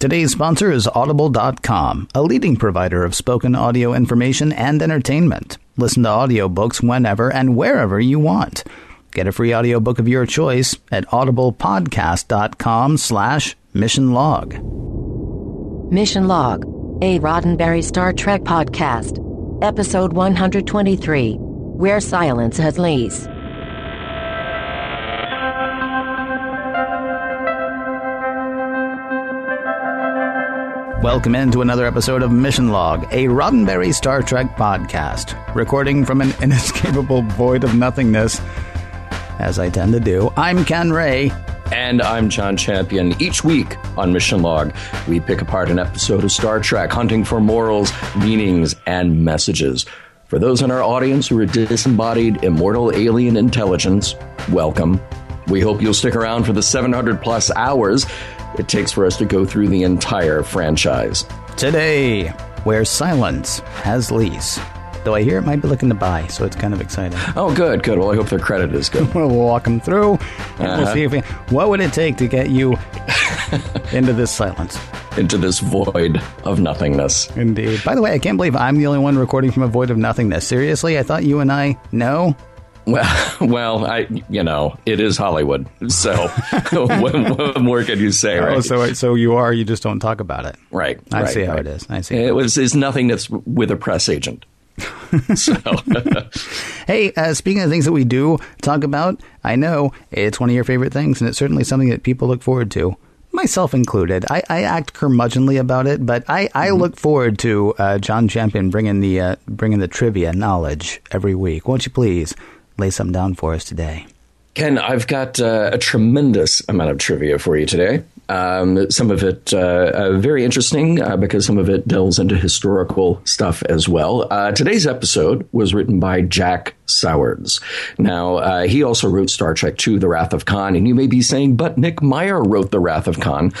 Today's sponsor is Audible.com, a leading provider of spoken audio information and entertainment. Listen to audiobooks whenever and wherever you want. Get a free audiobook of your choice at audiblepodcast.com/Mission Log. Mission Log, a Roddenberry Star Trek podcast, episode 123, Where Silence Has Lease. Welcome into another episode of Mission Log, a Roddenberry Star Trek podcast, recording from an inescapable void of nothingness, as I tend to do. I'm Ken Ray. And I'm John Champion. Each week on Mission Log, we pick apart an episode of Star Trek, hunting for morals, meanings, and messages. For those in our audience who are disembodied, immortal alien intelligence, welcome. We hope you'll stick around for the 700-plus hours it takes for us to go through the entire franchise. Today, Where Silence Has Lease. Though I hear it might be looking to buy, so it's kind of exciting. Oh, good, good. Well, I hope their credit is good. We'll walk them through, and we'll see if we... What would it take to get you into this silence? Into this void of nothingness. Indeed. By the way, I can't believe I'm the only one recording from a void of nothingness. Seriously? I thought you and I... No? Well, it is Hollywood. So what more could you say, right? Oh, so you just don't talk about it. Right. I see how it is. I see. It's nothing that's with a press agent. So, hey, speaking of things that we do talk about, I know it's one of your favorite things, and it's certainly something that people look forward to. Myself included. I act curmudgeonly about it, but I look forward to John Champion bringing the trivia knowledge every week. Won't you please lay some down for us today? Ken, I've got a tremendous amount of trivia for you today. Some of it very interesting because some of it delves into historical stuff as well. Today's episode was written by Jack Sowards. Now, he also wrote Star Trek II, The Wrath of Khan. And you may be saying, but Nick Meyer wrote The Wrath of Khan.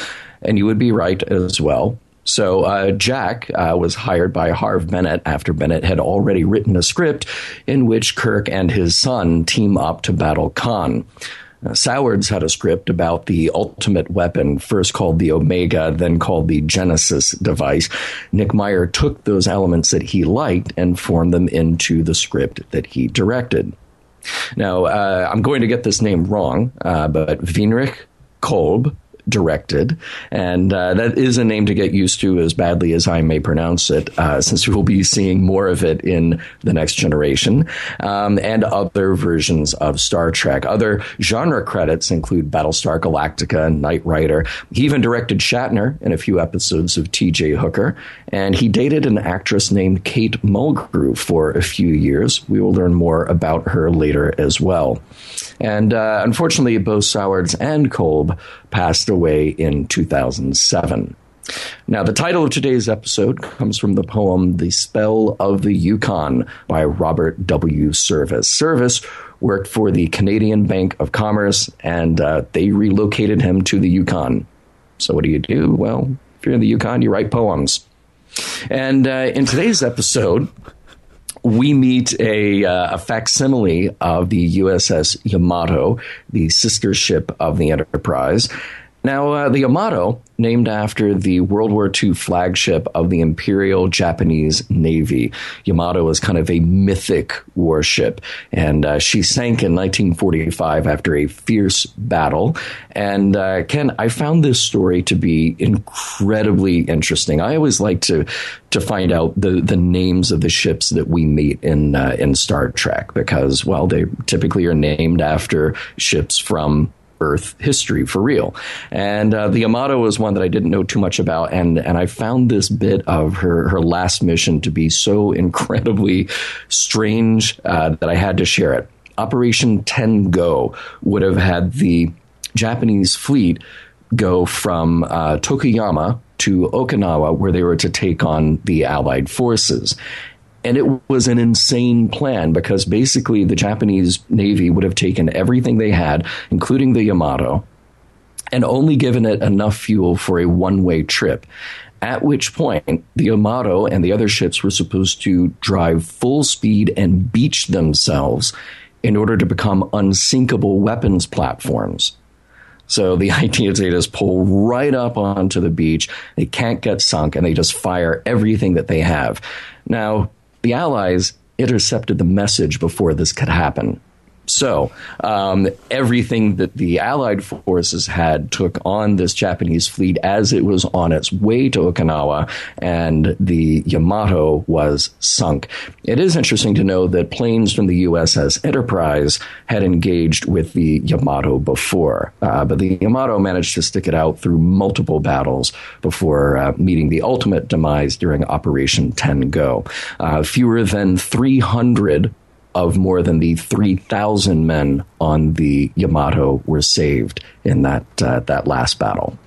And you would be right as well. So Jack was hired by Harve Bennett after Bennett had already written a script in which Kirk and his son team up to battle Khan. Sowards had a script about the ultimate weapon, first called the Omega, then called the Genesis device. Nick Meyer took those elements that he liked and formed them into the script that he directed. Now, I'm going to get this name wrong, but Winrich Kolbe directed, and that is a name to get used to as badly as I may pronounce it, since we will be seeing more of it in The Next Generation and other versions of Star Trek. Other genre credits include Battlestar Galactica and Knight Rider. He even directed Shatner in a few episodes of T.J. Hooker, and he dated an actress named Kate Mulgrew for a few years. We will learn more about her later as well. And unfortunately, both Sowards and Kolbe passed away in 2007. Now, the title of today's episode comes from the poem The Spell of the Yukon by Robert W. Service. Service worked for the Canadian Bank of Commerce, and they relocated him to the Yukon. So what do? Well, if you're in the Yukon, you write poems. And in today's episode... we meet a facsimile of the USS Yamato, the sister ship of the Enterprise. Now, the Yamato, named after the World War II flagship of the Imperial Japanese Navy. Yamato is kind of a mythic warship, and she sank in 1945 after a fierce battle. And Ken, I found this story to be incredibly interesting. I always like to find out the names of the ships that we meet in Star Trek because, well, they typically are named after ships from Earth history for real. And the Yamato was one that I didn't know too much about. And I found this bit of her last mission to be so incredibly strange that I had to share it. Operation Ten Go would have had the Japanese fleet go from Tokuyama to Okinawa, where they were to take on the Allied forces. And it was an insane plan because basically the Japanese Navy would have taken everything they had, including the Yamato, and only given it enough fuel for a one-way trip, at which point the Yamato and the other ships were supposed to drive full speed and beach themselves in order to become unsinkable weapons platforms. So the idea is they just pull right up onto the beach, they can't get sunk, and they just fire everything that they have. Now, the Allies intercepted the message before this could happen. So everything that the Allied forces had took on this Japanese fleet as it was on its way to Okinawa, and the Yamato was sunk. It is interesting to know that planes from the USS Enterprise had engaged with the Yamato before, but the Yamato managed to stick it out through multiple battles before meeting the ultimate demise during Operation Ten Go. Fewer than 300 of more than the 3,000 men on the Yamato were saved in that last battle.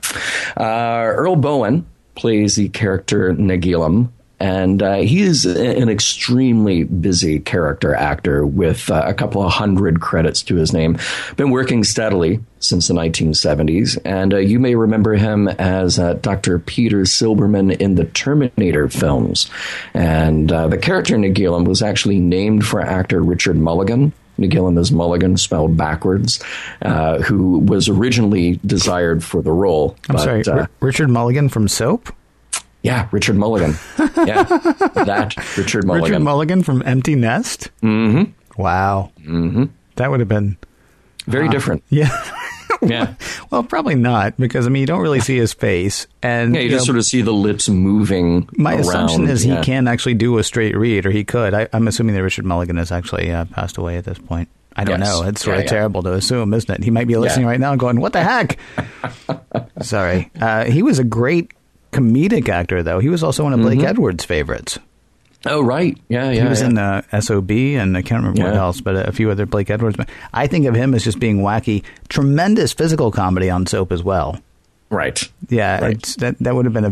Earl Bowen plays the character Nagilum, and he is an extremely busy character actor with a couple of hundred credits to his name. Been working steadily since the 1970s, and you may remember him as Dr. Peter Silberman in the Terminator films. And the character Nagilum was actually named for actor Richard Mulligan. Nagilum is Mulligan spelled backwards, who was originally desired for the role. Richard Mulligan from Soap? Yeah, Richard Mulligan. Yeah, that Richard Mulligan. Richard Mulligan from Empty Nest? Mm-hmm. Wow. Mm-hmm. That would have been... very different. Yeah. Yeah. Well, probably not, because, I mean, you don't really see his face. And, yeah, you just sort of see the lips moving around. Assumption is he can actually do a straight read, or he could. I'm assuming that Richard Mulligan has actually passed away at this point. I don't know. It's sort of terrible to assume, isn't it? He might be listening right now going, what the heck? Sorry. He was a great comedic actor, though. He was also one of Blake Edwards' favorites. Oh, right. Yeah, yeah. He was in the S.O.B. and I can't remember what else, but a few other Blake Edwards. I think of him as just being wacky. Tremendous physical comedy on Soap as well. Right. Yeah. Right. That would have been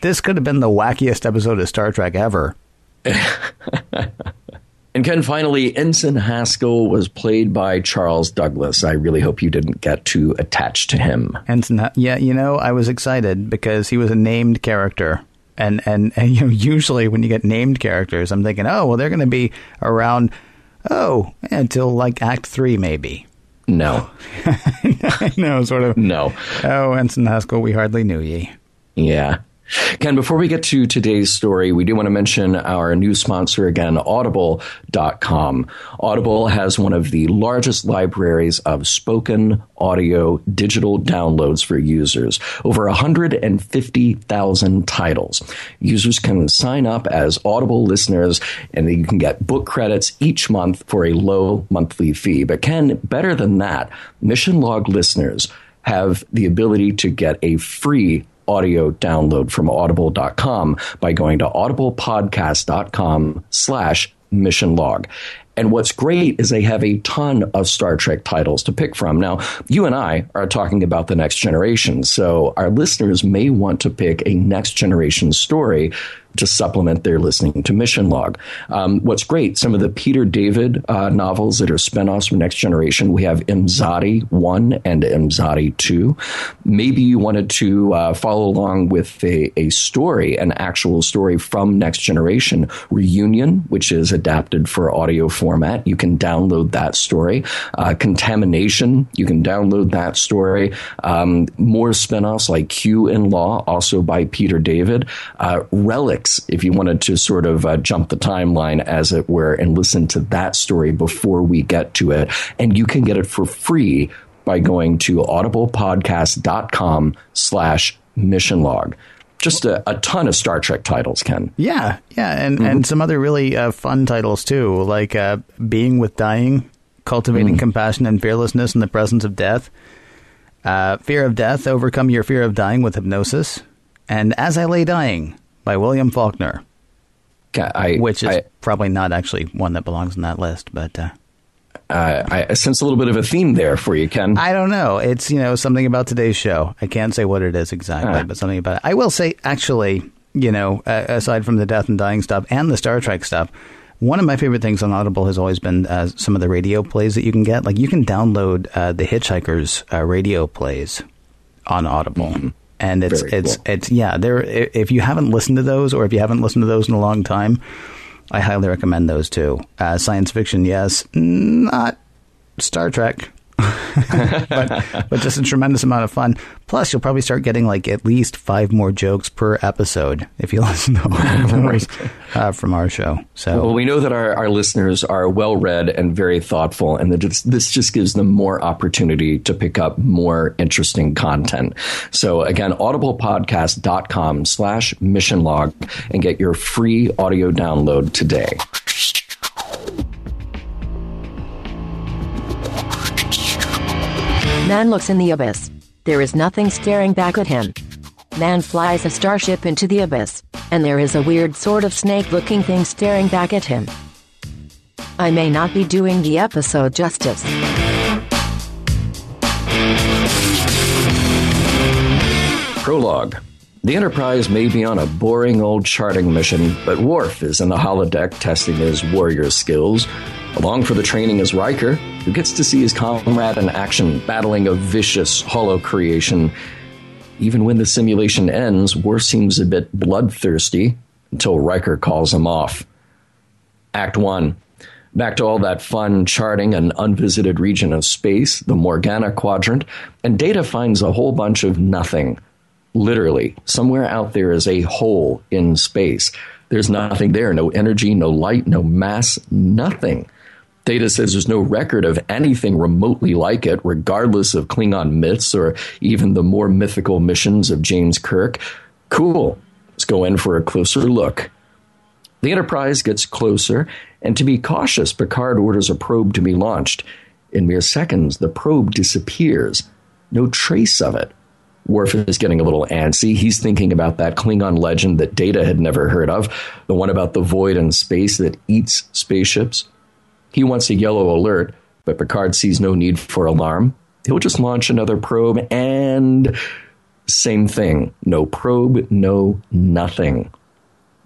this could have been the wackiest episode of Star Trek ever. And Ken, finally, Ensign Haskell was played by Charles Douglas. I really hope you didn't get too attached to him. I was excited because he was a named character. And usually when you get named characters, I'm thinking, oh, well, they're going to be around, until like Act 3, maybe. No. No, sort of. No. Oh, Ensign Haskell, we hardly knew ye. Yeah. Ken, before we get to today's story, we do want to mention our new sponsor again, Audible.com. Audible has one of the largest libraries of spoken audio digital downloads for users, over 150,000 titles. Users can sign up as Audible listeners, and you can get book credits each month for a low monthly fee. But Ken, better than that, Mission Log listeners have the ability to get a free audio download from audible.com by going to audiblepodcast.com/missionlog. And what's great is they have a ton of Star Trek titles to pick from. Now, you and I are talking about the Next Generation, so our listeners may want to pick a Next Generation story to supplement their listening to Mission Log. What's great, some of the Peter David novels that are spinoffs from Next Generation, we have Imzadi 1 and Imzadi 2. Maybe you wanted to follow along with a story, an actual story from Next Generation. Reunion, which is adapted for audio format, you can download that story. Contamination, you can download that story. More spinoffs like Q in Law, also by Peter David. Relics, if you wanted to sort of jump the timeline, as it were, and listen to that story before we get to it. And you can get it for free by going to audiblepodcast.com/missionlog. Just a ton of Star Trek titles, Ken. Yeah, yeah. And some other really fun titles, too, like Being with Dying, Cultivating Compassion and Fearlessness in the Presence of Death, Fear of Death, Overcome Your Fear of Dying with Hypnosis, and As I Lay Dying, by William Faulkner, which is probably not actually one that belongs in that list, but I sense a little bit of a theme there for you, Ken. I don't know. It's, you know, something about today's show. I can't say what it is exactly, but something about it. I will say, actually, you know, aside from the death and dying stuff and the Star Trek stuff, one of my favorite things on Audible has always been some of the radio plays that you can get. Like, you can download the Hitchhiker's radio plays on Audible. Mm-hmm. And it's if you haven't listened to those, or if you haven't listened to those in a long time, I highly recommend those two. Science fiction, yes, not Star Trek, but just a tremendous amount of fun. Plus, you'll probably start getting like at least 5 more jokes per episode if you listen to those, from our show. So, well, we know that our listeners are well read and very thoughtful, and that this just gives them more opportunity to pick up more interesting content. So again, audiblepodcast.com/missionlog and get your free audio download today. Man looks in the abyss. There is nothing staring back at him. Man flies a starship into the abyss, and there is a weird sort of snake-looking thing staring back at him. I may not be doing the episode justice. Prologue. The Enterprise may be on a boring old charting mission, but Worf is in the holodeck testing his warrior skills. Along for the training is Riker, who gets to see his comrade in action, battling a vicious holo-creation. Even when the simulation ends, Worf seems a bit bloodthirsty, until Riker calls him off. Act 1. Back to all that fun charting an unvisited region of space, the Morgana Quadrant, and Data finds a whole bunch of nothing. Literally, somewhere out there is a hole in space. There's nothing there, no energy, no light, no mass, nothing. Data says there's no record of anything remotely like it, regardless of Klingon myths or even the more mythical missions of James Kirk. Cool. Let's go in for a closer look. The Enterprise gets closer, and to be cautious, Picard orders a probe to be launched. In mere seconds, the probe disappears. No trace of it. Worf is getting a little antsy. He's thinking about that Klingon legend that Data had never heard of, the one about the void in space that eats spaceships. He wants a yellow alert, but Picard sees no need for alarm. He'll just launch another probe, and same thing. No probe, no nothing.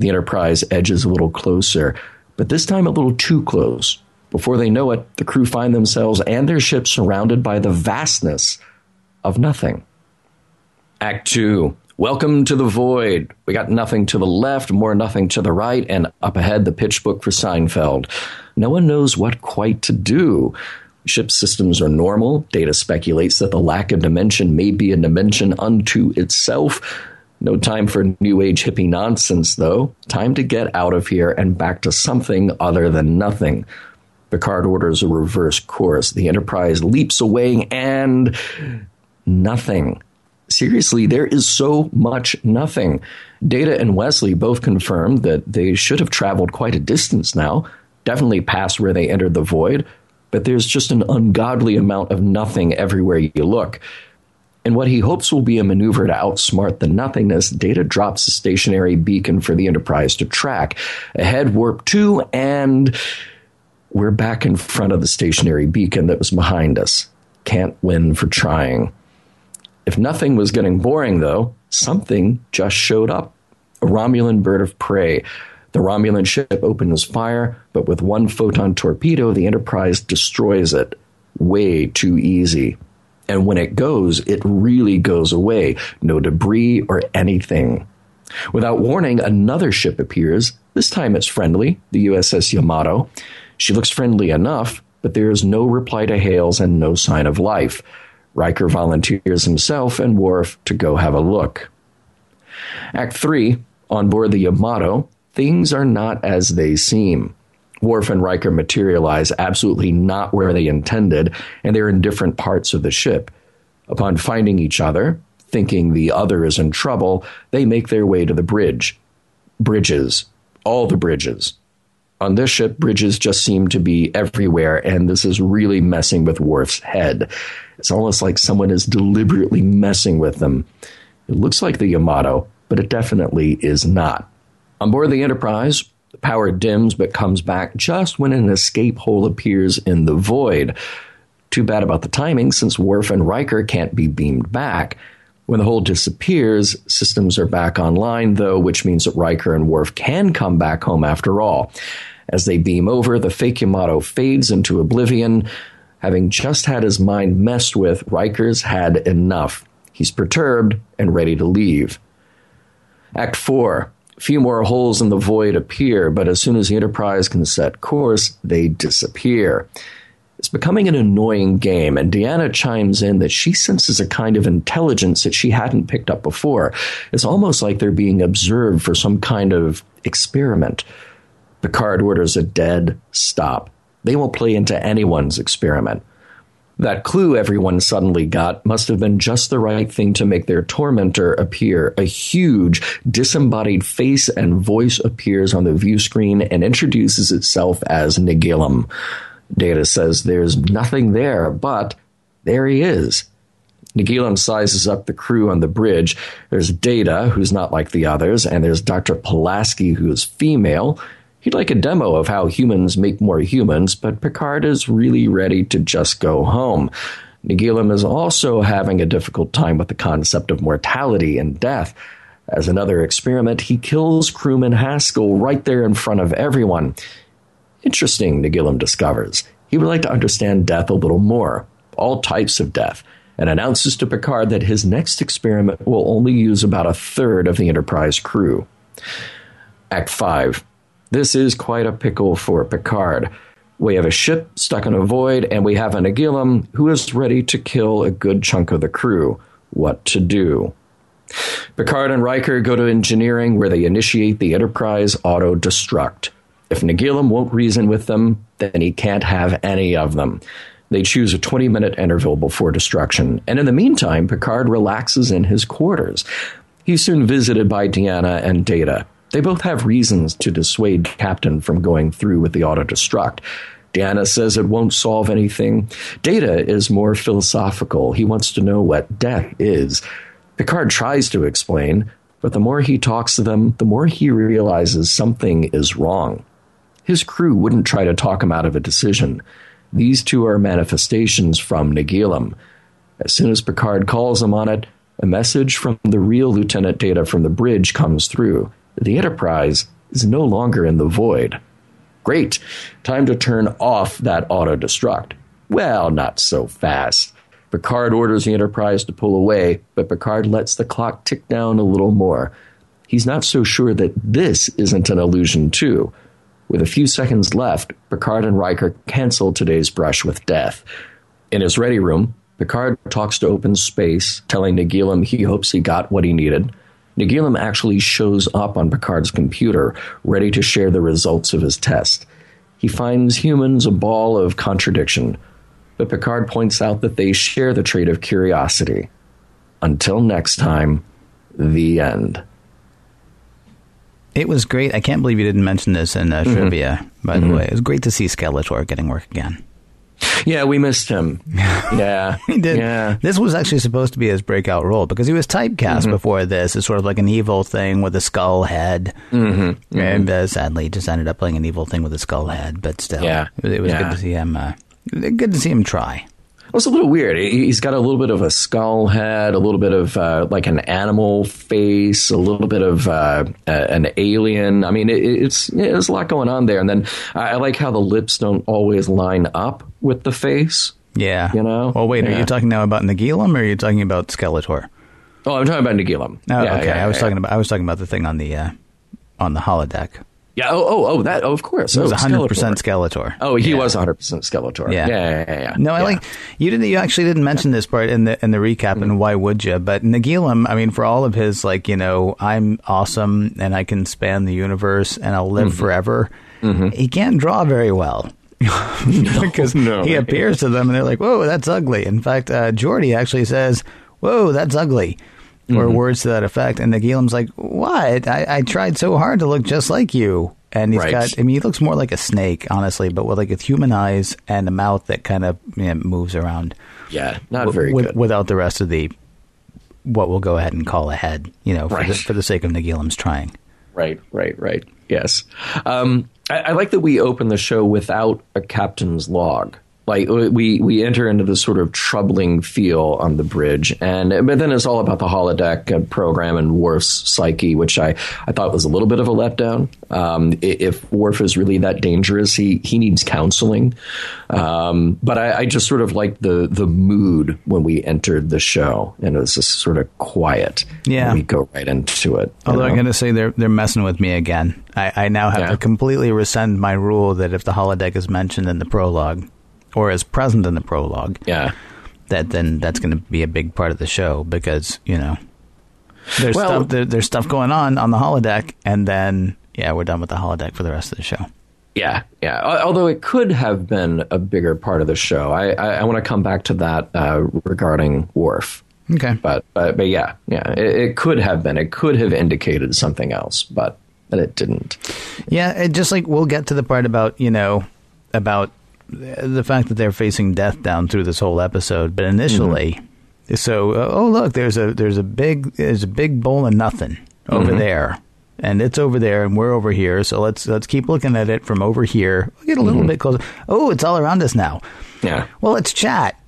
The Enterprise edges a little closer, but this time a little too close. Before they know it, the crew find themselves and their ship surrounded by the vastness of nothing. Act 2. Welcome to the void. We got nothing to the left, more nothing to the right, and up ahead, the pitch book for Seinfeld. No one knows what quite to do. Ship systems are normal. Data speculates that the lack of dimension may be a dimension unto itself. No time for New Age hippie nonsense, though. Time to get out of here and back to something other than nothing. Picard orders a reverse course. The Enterprise leaps away, and nothing. Seriously, there is so much nothing. Data and Wesley both confirmed that they should have traveled quite a distance now, definitely past where they entered the void, but there's just an ungodly amount of nothing everywhere you look. In what he hopes will be a maneuver to outsmart the nothingness, Data drops a stationary beacon for the Enterprise to track. Ahead, warp 2, and we're back in front of the stationary beacon that was behind us. Can't win for trying. If nothing was getting boring, though, something just showed up. A Romulan bird of prey. The Romulan ship opens fire, but with one photon torpedo, the Enterprise destroys it. Way too easy. And when it goes, it really goes away. No debris or anything. Without warning, another ship appears. This time it's friendly, the USS Yamato. She looks friendly enough, but there is no reply to hails and no sign of life. Riker volunteers himself and Worf to go have a look. Act 3, on board the Yamato, things are not as they seem. Worf and Riker materialize absolutely not where they intended, and they're in different parts of the ship. Upon finding each other, thinking the other is in trouble, they make their way to the bridge. Bridges. All the bridges. On this ship, bridges just seem to be everywhere, and this is really messing with Worf's head. It's almost like someone is deliberately messing with them. It looks like the Yamato, but it definitely is not. On board the Enterprise, The power dims but comes back just when an escape hole appears in the void. Too bad about the timing, since Worf and Riker can't be beamed back. When the hole disappears, systems are back online, though, which means that Riker and Worf can come back home after all. As they beam over, the fake Yamato fades into oblivion. Having just had his mind messed with, Riker's had enough. He's perturbed and ready to leave. Act 4. A few more holes in the void appear, but as soon as the Enterprise can set course, they disappear. It's becoming an annoying game, and Deanna chimes in that she senses a kind of intelligence that she hadn't picked up before. It's almost like they're being observed for some kind of experiment. Picard orders a dead stop. They won't play into anyone's experiment. That clue everyone suddenly got must have been just the right thing to make their tormentor appear. A huge disembodied face and voice appears on the view screen and introduces itself as Nagilum. Data says there's nothing there, but there he is. Nagilum sizes up the crew on the bridge. There's Data, who's not like the others, and there's Dr. Pulaski, who is female. He'd like a demo of how humans make more humans, but Picard is really ready to just go home. Nagilum is also having a difficult time with the concept of mortality and death. As another experiment, he kills crewman Haskell right there in front of everyone. Interesting, Nagilum discovers. He would like to understand death a little more, all types of death, and announces to Picard that his next experiment will only use about a third of the Enterprise crew. Act 5. This is quite a pickle for Picard. We have a ship stuck in a void, and we have an Nagilum who is ready to kill a good chunk of the crew. What to do? Picard and Riker go to engineering, where they initiate the Enterprise auto-destruct. If Nagilum won't reason with them, then he can't have any of them. They choose a 20-minute interval before destruction, and in the meantime, Picard relaxes in his quarters. He's soon visited by Deanna and Data. They both have reasons to dissuade Captain from going through with the auto-destruct. Deanna says it won't solve anything. Data is more philosophical. He wants to know what death is. Picard tries to explain, but the more he talks to them, the more he realizes something is wrong. His crew wouldn't try to talk him out of a decision. These two are manifestations from Nagilum. As soon as Picard calls him on it, a message from the real Lieutenant Data from the bridge comes through. The Enterprise is no longer in the void. Great. Time to turn off that auto-destruct. Well, not so fast. Picard orders the Enterprise to pull away, but Picard lets the clock tick down a little more. He's not so sure that this isn't an illusion, too. With a few seconds left, Picard and Riker cancel today's brush with death. In his ready room, Picard talks to open space, telling Nagilum he hopes he got what he needed. Nagilum actually shows up on Picard's computer, ready to share the results of his test. He finds humans a ball of contradiction, but Picard points out that they share the trait of curiosity. Until next time, the end. It was great. I can't believe you didn't mention this in trivia, by the way. It was great to see Skeletor getting work again. Yeah, we missed him. Yeah. He did. Yeah. This was actually supposed to be his breakout role because he was typecast before this. It's sort of like an evil thing with a skull head. And sadly, he just ended up playing an evil thing with a skull head. But still, it was good to see him. Good to see him try. Well, it's a little weird. He's got a little bit of a skull head, a little bit of like an animal face, a little bit of an alien. I mean, there's a lot going on there. And then I like how the lips don't always line up with the face. Yeah. You know? Well, wait, are you talking now about Nagilum or are you talking about Skeletor? Oh, I'm talking about Nagilum. Oh, yeah, okay. Yeah, I was talking about the thing on the holodeck. Yeah. Of course. It was 100% Skeletor. Oh, he was 100% Skeletor. Yeah. No, like you actually didn't mention this part in the recap, and why would you? But Nagilum, I mean, for all of his I'm awesome and I can span the universe and I'll live forever. He can't draw very well. Because he appears to them and they're like, whoa, that's ugly. In fact, Geordi actually says, whoa, that's ugly. Or words to that effect. And Nagilum's like, what? I tried so hard to look just like you. And he's got, I mean, he looks more like a snake, honestly, but with like human eyes and a mouth that kind of moves around. Yeah, not very good. Without the rest of what we'll go ahead and call a head, for the sake of Nagilum's trying. Right. Yes. I like that we open the show without a captain's log. Like we enter into this sort of troubling feel on the bridge, but then it's all about the holodeck program and Worf's psyche, which I thought was a little bit of a letdown. If Worf is really that dangerous, he needs counseling. But I just sort of like the mood when we entered the show, and it was just sort of quiet. Yeah, and we go right into it. Although I'm going to say they're messing with me again. I now have to completely rescind my rule that if the holodeck is mentioned in the prologue, or is present in the prologue, then that's going to be a big part of the show, because, you know, there's stuff going on the holodeck, and then, we're done with the holodeck for the rest of the show. Yeah. Although it could have been a bigger part of the show. I want to come back to that regarding Worf. Okay. But yeah, it could have been. It could have indicated something else, but it didn't. Yeah, it just, like, we'll get to the part about, you know, about the fact that they're facing death down through this whole episode, but initially, so look, there's a big bowl of nothing over there, and it's over there, and we're over here, so let's keep looking at it from over here. We'll get a little bit closer. Oh, it's all around us now. Yeah. Well, it's chat.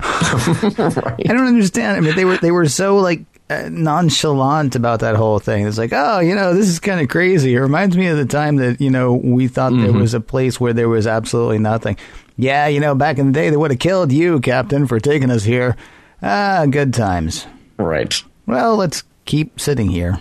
Right. I don't understand. I mean, they were so like nonchalant about that whole thing. It's like, oh, you know, this is kind of crazy. It reminds me of the time that, you know, we thought there was a place where there was absolutely nothing. Yeah, you know, back in the day, they would have killed you, Captain, for taking us here. Ah, good times. Right. Well, let's keep sitting here.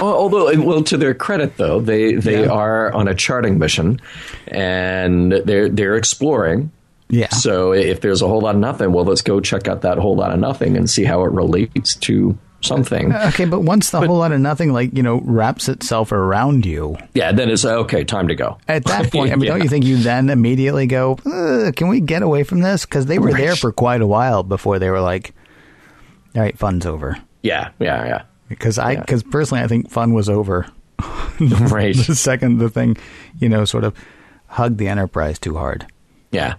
Although, to their credit, though, they are on a charting mission, and they're exploring. Yeah. So if there's a whole lot of nothing, well, let's go check out that whole lot of nothing and see how it relates to something. Okay, but once the whole lot of nothing, like, you know, wraps itself around you. Yeah, then it's okay, time to go. At that point, I mean, don't you think you then immediately go, can we get away from this? Because they were there for quite a while before they were like, all right, fun's over. Yeah. Because personally, I think fun was over. Right. The second the thing, you know, sort of hugged the Enterprise too hard. Yeah.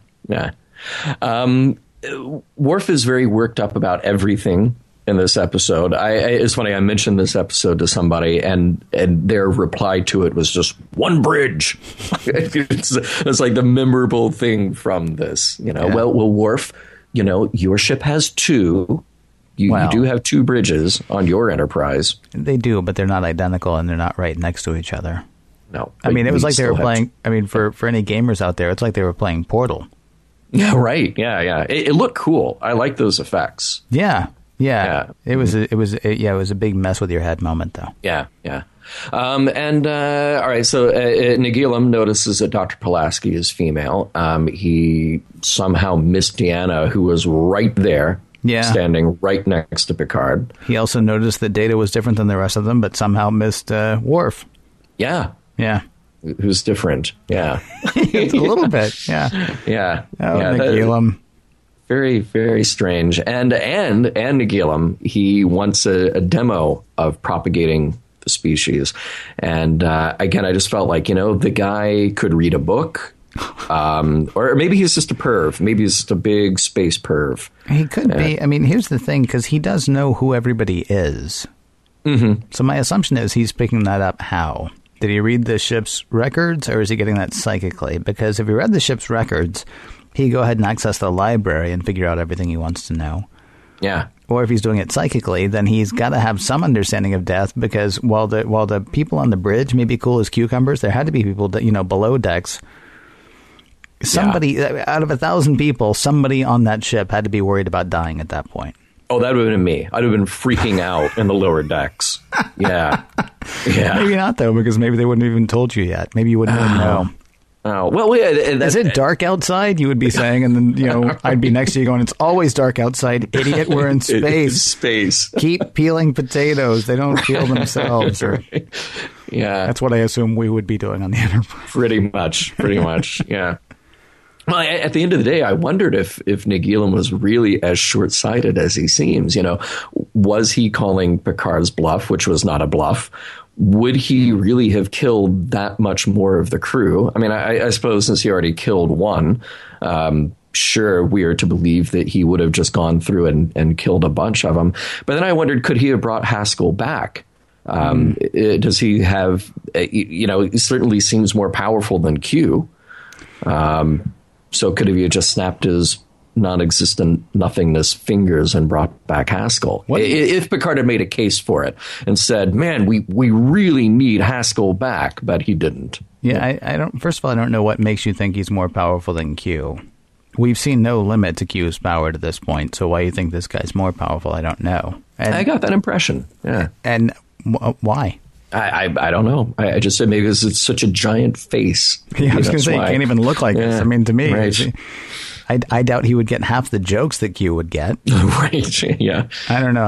Worf is very worked up about everything in this episode. It's funny, I mentioned this episode to somebody, and their reply to it was just one bridge. it's like the memorable thing from this, you know. Yeah. Well, Worf, you know, your ship has two. You do have two bridges on your Enterprise. They do, but they're not identical, and they're not right next to each other. No. I mean, it was like they were playing. I mean, for any gamers out there, it's like they were playing Portal. Yeah, right. Yeah. It looked cool. I like those effects. Yeah. It was a big mess with your head moment, though. Yeah. All right. So Nagilum notices that Dr. Pulaski is female. He somehow missed Deanna, who was right there. Yeah. Standing right next to Picard. He also noticed that Data was different than the rest of them, but somehow missed Worf. Yeah. Who's different? Yeah. It's a little bit. Yeah. Oh, yeah, Nagilum. Very, very strange. And Nagilum, he wants a demo of propagating the species. And again, I just felt like, you know, the guy could read a book. Or maybe he's just a perv. Maybe he's just a big space perv. He could be. I mean, here's the thing, because he does know who everybody is. So my assumption is he's picking that up how? Did he read the ship's records, or is he getting that psychically? Because if he read the ship's records, he'd go ahead and access the library and figure out everything he wants to know. Yeah. Or if he's doing it psychically, then he's got to have some understanding of death, because while the people on the bridge may be cool as cucumbers, there had to be people that, you know, below decks. Somebody, out of 1,000 people, somebody on that ship had to be worried about dying at that point. Oh, that would have been me. I'd have been freaking out in the lower decks. Yeah. Maybe not, though, because maybe they wouldn't have even told you yet. Maybe you wouldn't even know. Oh, well, yeah. Is it dark outside? You would be saying, and then, you know, I'd be next to you going, it's always dark outside. Idiot, we're in space. Keep peeling potatoes. They don't peel themselves. Right. Yeah. That's what I assume we would be doing on the Enterprise. Pretty much. Yeah. Well, at the end of the day, I wondered if Nagilum was really as short-sighted as he seems. You know, was he calling Picard's bluff, which was not a bluff? Would he really have killed that much more of the crew? I mean, I suppose since he already killed one, sure, we are to believe that he would have just gone through and killed a bunch of them. But then I wondered, could he have brought Haskell back? Does he have, he certainly seems more powerful than Q. So could he have just snapped his non-existent nothingness fingers and brought back Haskell? If Picard had made a case for it and said, man, we really need Haskell back, but he didn't. Yeah, I don't. First of all, I don't know what makes you think he's more powerful than Q. We've seen no limit to Q's power to this point, so why you think this guy's more powerful, I don't know. And I got that impression, yeah. And why? I don't know. I just said maybe it's such a giant face. Yeah, I was going to say, he can't even look like this. I mean, to me, right. I doubt he would get half the jokes that Q would get. Right, yeah. I don't know.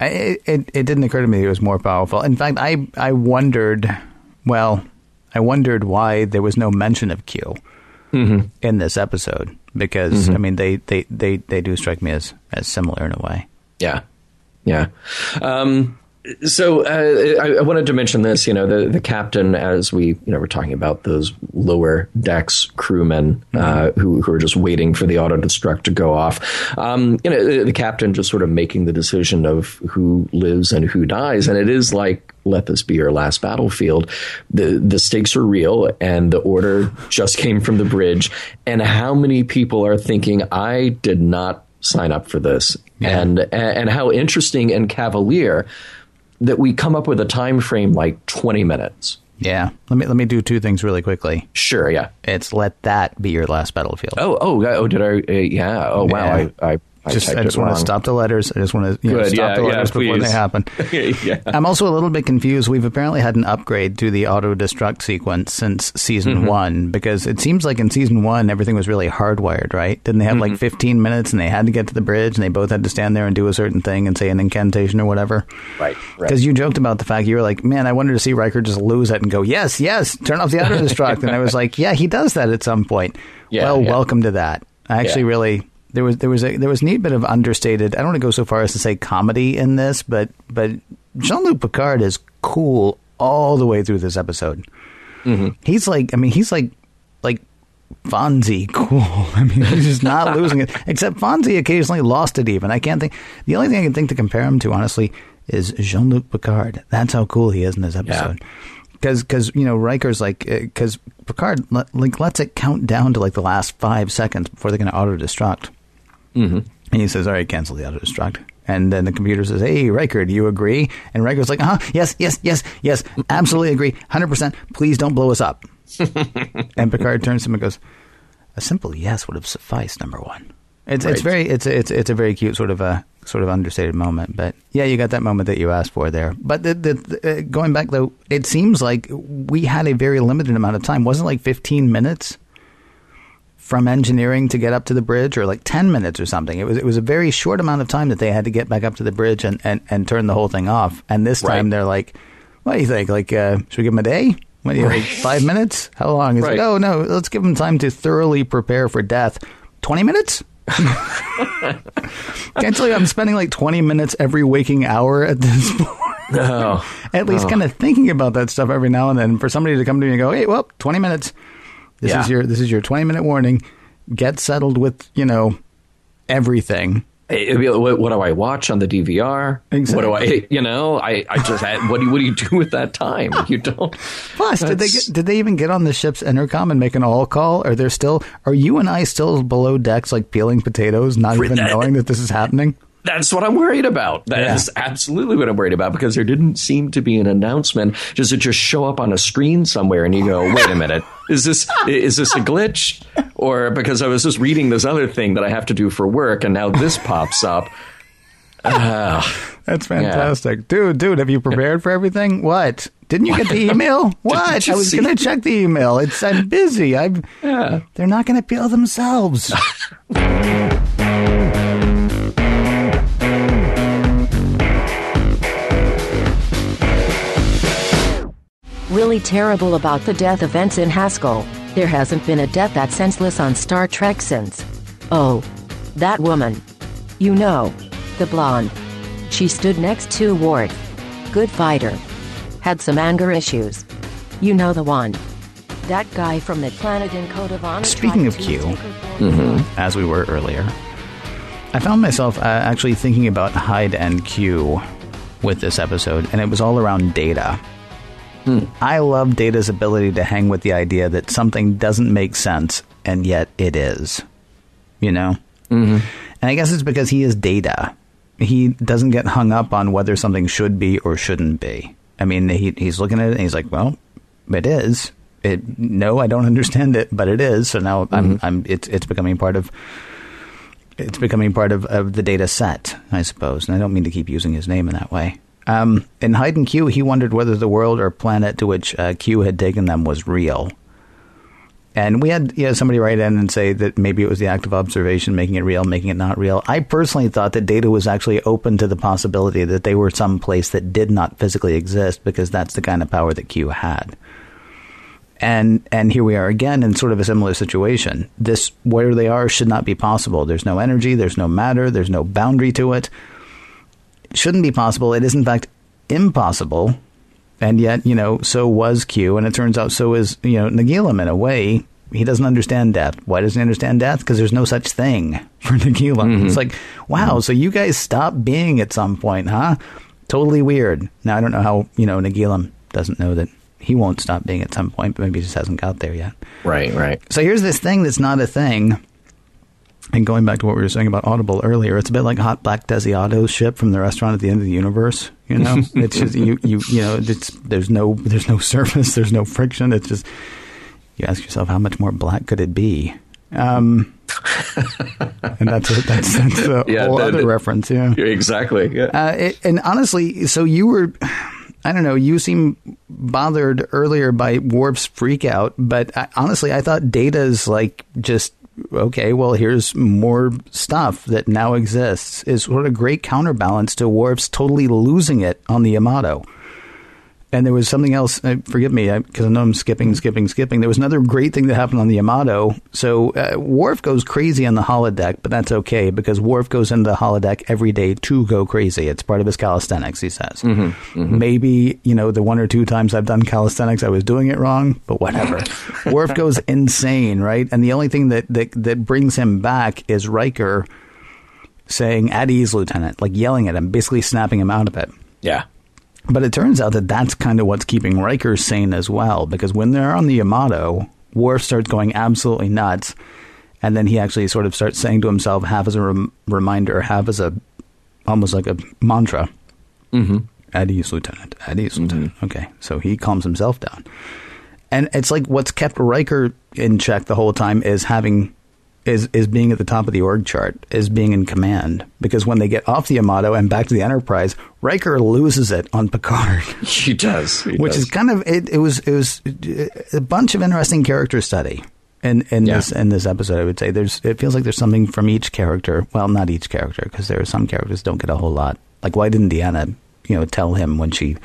It didn't occur to me he was more powerful. In fact, I wondered why there was no mention of Q. Mm-hmm. In this episode, because mm-hmm. I mean they do strike me as similar in a way. Yeah. So I wanted to mention this. The captain, as we're talking about those lower decks crewmen who are just waiting for the auto destruct to go off. The captain just sort of making the decision of who lives and who dies, and it is like, let this be your last battlefield. The stakes are real, and the order just came from the bridge. And how many people are thinking, I did not sign up for this? Yeah. And how interesting and cavalier that we come up with a time frame like 20 minutes. Yeah. Let me do two things really quickly. Sure, yeah. It's let that be your last battlefield. Oh, did I? Yeah. Oh, wow. Yeah. I just want to stop the letters. I just want to stop the letters before they happen. Yeah. I'm also a little bit confused. We've apparently had an upgrade to the auto-destruct sequence since season mm-hmm. one, because it seems like in season one, everything was really hardwired, right? Didn't they have mm-hmm. like 15 minutes and they had to get to the bridge and they both had to stand there and do a certain thing and say an incantation or whatever? Right. Because you joked about the fact you were like, man, I wanted to see Riker just lose it and go, yes, turn off the auto-destruct. And I was like, yeah, he does that at some point. Yeah, welcome to that. I actually really... There was a neat bit of understated, I don't want to go so far as to say comedy in this, but Jean-Luc Picard is cool all the way through this episode. Mm-hmm. He's like Fonzie cool. I mean, he's just not losing it. Except Fonzie occasionally lost it even. The only thing I can think to compare him to, honestly, is Jean-Luc Picard. That's how cool he is in this episode. Yeah. Because Riker's like, because Picard lets it count down to like the last 5 seconds before they're going to auto-destruct. Mm-hmm. And he says, all right, cancel the auto-destruct. And then the computer says, hey, Riker, do you agree? And Riker's like, yes, absolutely agree, 100%, please don't blow us up. And Picard turns to him and goes, a simple yes would have sufficed, number one. It's a very cute sort of understated moment, but yeah, you got that moment that you asked for there. But the going back though, it seems like we had a very limited amount of time. Wasn't it like 15 minutes from engineering to get up to the bridge, or like 10 minutes or something? It was a very short amount of time that they had to get back up to the bridge and turn the whole thing off. And this time they're like, what do you think? Like, should we give them a day? What do you think? 5 minutes? How long? It's like, oh no, let's give them time to thoroughly prepare for death. 20 minutes? Can't tell you I'm spending like 20 minutes every waking hour at this point. At least kind of thinking about that stuff every now and then. For somebody to come to me and go, hey, well, 20 minutes. This is your 20-minute warning. Get settled with, everything. What do I watch on the DVR? Exactly. What do what do you do with that time? You don't. Plus, did they even get on the ship's intercom and make an all call? Are you and I still below decks, like peeling potatoes, not even knowing that this is happening? That's what I'm worried about. That is absolutely what I'm worried about, because there didn't seem to be an announcement. Does it just show up on a screen somewhere and you go, wait a minute, is this a glitch? Or because I was just reading this other thing that I have to do for work and now this pops up. That's fantastic. Yeah. Dude, have you prepared for everything? What? Didn't you get the email? What? I was going to check the email. I'm busy. They're not going to peel themselves. Really terrible about the death of Ensign Haskell. There hasn't been a death that senseless on Star Trek since. Oh. That woman. The blonde. She stood next to Ward. Good fighter. Had some anger issues. The one. That guy from the planet in Code of Honor. Speaking of Q, as we were earlier, I found myself actually thinking about Hyde and Q with this episode, and it was all around Data. I love Data's ability to hang with the idea that something doesn't make sense, and yet it is. You know? Mm-hmm. And I guess it's because he is Data. He doesn't get hung up on whether something should be or shouldn't be. I mean, he's looking at it, and he's like, well, it is. No, I don't understand it, but it is. So now it's becoming part of... It's becoming part of the Data set, I suppose. And I don't mean to keep using his name in that way. In Hyde and Q, he wondered whether the world or planet to which Q had taken them was real. And we had somebody write in and say that maybe it was the act of observation, making it real, making it not real. I personally thought that Data was actually open to the possibility that they were someplace that did not physically exist, because that's the kind of power that Q had. And here we are again in sort of a similar situation. This, where they are, should not be possible. There's no energy, there's no matter, there's no boundary to it. It shouldn't be possible. It is, in fact, impossible. And yet, so was Q, and it turns out so is, Nagilum in a way. He doesn't understand death. Why doesn't he understand death? Because there's no such thing for Nagilum. Mm-hmm. It's like, wow, so you guys stopped being at some point, huh? Totally weird. Now, I don't know how, Nagilum doesn't know that. He won't stop being at some point, but maybe he just hasn't got there yet. Right. So here's this thing that's not a thing. And going back to what we were saying about Audible earlier, it's a bit like Hot Black Desiato's ship from the restaurant at the end of the universe. It's just there's no surface, there's no friction. It's just, you ask yourself, how much more black could it be? And that's a whole other reference. Yeah, exactly. Yeah. And honestly, so you were. I don't know, you seem bothered earlier by Worf's freak out, but honestly, I thought Data's like, just, okay, well, here's more stuff that now exists, is sort of great counterbalance to Worf's totally losing it on the Yamato. And there was something else, forgive me, because I know I'm skipping. There was another great thing that happened on the Yamato. So Worf goes crazy on the holodeck, but that's okay, because Worf goes into the holodeck every day to go crazy. It's part of his calisthenics, he says. Mm-hmm, mm-hmm. Maybe, the one or two times I've done calisthenics, I was doing it wrong, but whatever. Worf goes insane, right? And the only thing that brings him back is Riker saying, "At ease, Lieutenant," like yelling at him, basically snapping him out of it. Yeah. But it turns out that that's kind of what's keeping Riker sane as well, because when they're on the Yamato, Worf starts going absolutely nuts, and then he actually sort of starts saying to himself, half as a reminder, half as almost like a mantra, "At ease, Lieutenant, at ease, Lieutenant." Okay, so he calms himself down. And it's like what's kept Riker in check the whole time is is being at the top of the org chart, is being in command. Because when they get off the Yamato and back to the Enterprise, Riker loses it on Picard. She does. Which is kind of, it was a bunch of interesting character study in this episode, I would say. It feels like there's something from each character. Well, not each character, because there are some characters don't get a whole lot. Like, why didn't Deanna, tell him when she...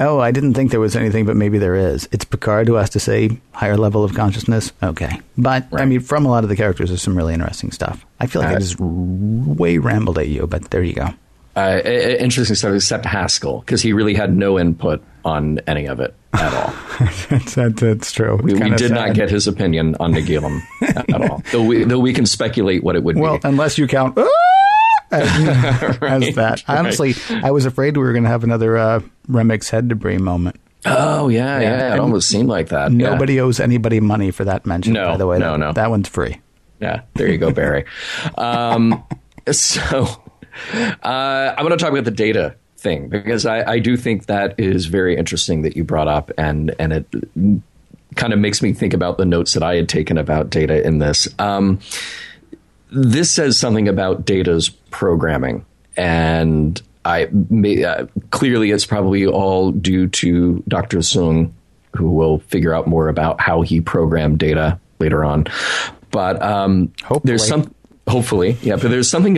Oh, I didn't think there was anything, but maybe there is. It's Picard who has to say higher level of consciousness. Okay. But, right. I mean, from a lot of the characters, there's some really interesting stuff. I feel like I just way rambled at you, but there you go. Interesting stuff except Haskell, because he really had no input on any of it at all. That's true. We did not get his opinion on Nagilum at all, though we can speculate what it would be. Well, unless you count as that. Honestly, I was afraid we were going to have another Remix head debris moment. Oh, yeah. It almost seemed like that. Nobody owes anybody money for that mention, by the way. No. That one's free. Yeah, there you go, Barry. I want to talk about the Data thing, because I do think that is very interesting that you brought up, and it kind of makes me think about the notes that I had taken about Data in this. This says something about Data's programming, and clearly it's probably all due to Dr. Soong, who will figure out more about how he programmed Data later on. But But there's something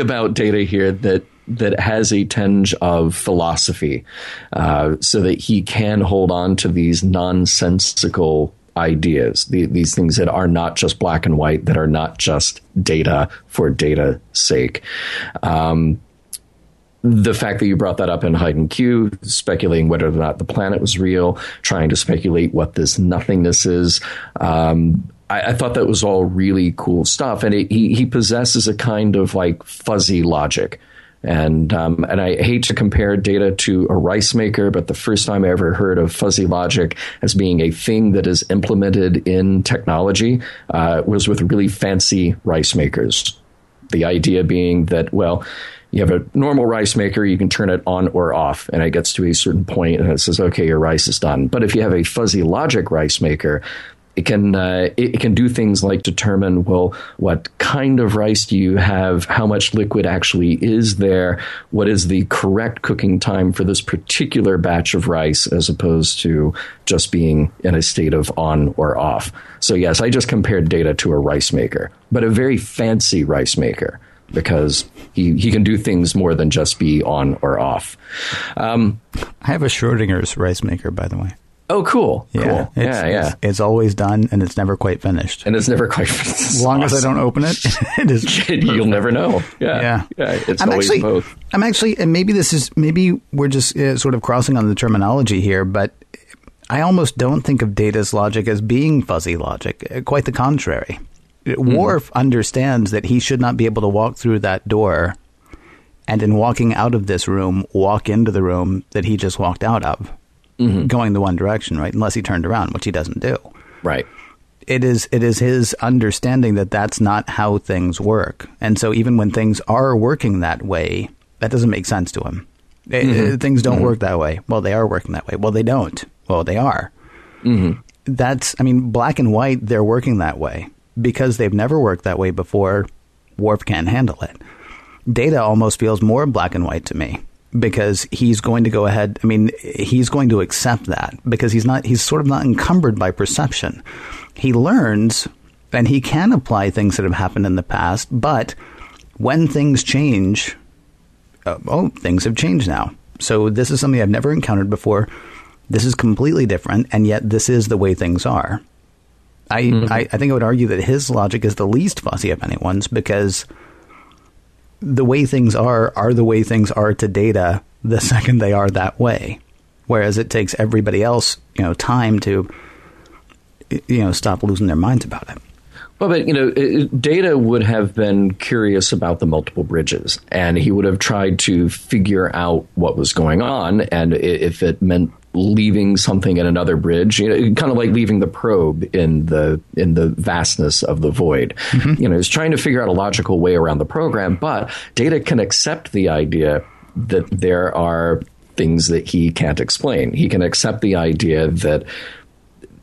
about Data here that has a tinge of philosophy, so that he can hold on to these nonsensical ideas, these things that are not just black and white, that are not just data for data's sake. The fact that you brought that up in Hyde and Q, speculating whether or not the planet was real, trying to speculate what this nothingness is, I thought that was all really cool stuff. And he possesses a kind of like fuzzy logic And I hate to compare data to a rice maker, but the first time I ever heard of fuzzy logic as being a thing that is implemented in technology was with really fancy rice makers. The idea being that, well, you have a normal rice maker, you can turn it on or off, and it gets to a certain point and it says, okay, your rice is done. But if you have a fuzzy logic rice maker, it can do things like determine, well, what kind of rice do you have? How much liquid actually is there? What is the correct cooking time for this particular batch of rice, as opposed to just being in a state of on or off? So, yes, I just compared data to a rice maker, but a very fancy rice maker, because he can do things more than just be on or off. I have a Schrodinger's rice maker, by the way. Oh, cool. Yeah. Cool. It's always done, and it's never quite finished. As long as I don't open it, it is perfect. You'll never know. Yeah. It's always both. I'm actually, and maybe we're just sort of crossing on the terminology here, but I almost don't think of data's logic as being fuzzy logic. Quite the contrary. Worf understands that he should not be able to walk through that door and, in walking out of this room, walk into the room that he just walked out of. Mm-hmm. Going the one direction, right? Unless he turned around, which he doesn't do. Right. It is his understanding that that's not how things work. And so even when things are working that way, that doesn't make sense to him. Mm-hmm. Things don't work that way. Well, they are working that way. Well, they don't. Well, they are. Mm-hmm. Black and white, they're working that way. Because they've never worked that way before, Worf can't handle it. Data almost feels more black and white to me. Because he's going to go ahead, he's going to accept that, because he's sort of not encumbered by perception. He learns, and he can apply things that have happened in the past, but when things change, things have changed now. So this is something I've never encountered before. This is completely different, and yet this is the way things are. I think I would argue that his logic is the least fuzzy of anyone's, because the way things are the way things are to data the second they are that way. Whereas it takes everybody else, time to, stop losing their minds about it. Well, but, Data would have been curious about the multiple bridges, and he would have tried to figure out what was going on, and if it meant leaving something at another bridge, kind of like leaving the probe in the vastness of the void. Mm-hmm. It's trying to figure out a logical way around the program, but Data can accept the idea that there are things that he can't explain. He can accept the idea that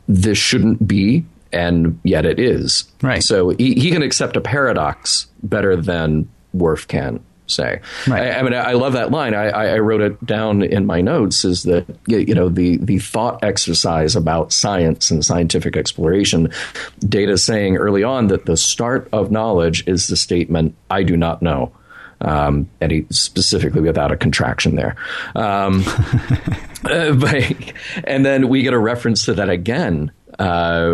this shouldn't be, and yet it is. Right. So he can accept a paradox better than Worf can, say. Right. I love that line. I wrote it down in my notes, is that, the thought exercise about science and scientific exploration, Data saying early on that the start of knowledge is the statement, I do not know. And he specifically without a contraction there. And then we get a reference to that again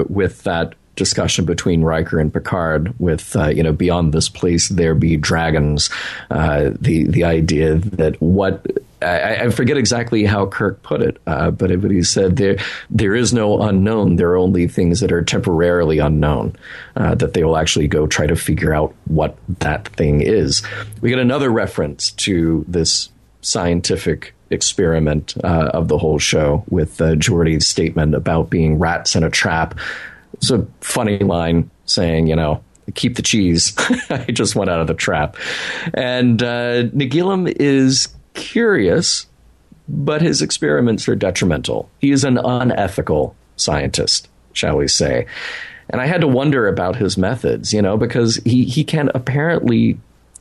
with that discussion between Riker and Picard with, beyond this place, there be dragons. The idea that I forget exactly how Kirk put it, but he said there is no unknown. There are only things that are temporarily unknown, that they will actually go try to figure out what that thing is. We get another reference to this scientific experiment of the whole show with Geordi's statement about being rats in a trap. It's a funny line saying, keep the cheese. I just went out of the trap. And Nagilum is curious, but his experiments are detrimental. He is an unethical scientist, shall we say. And I had to wonder about his methods, because he can apparently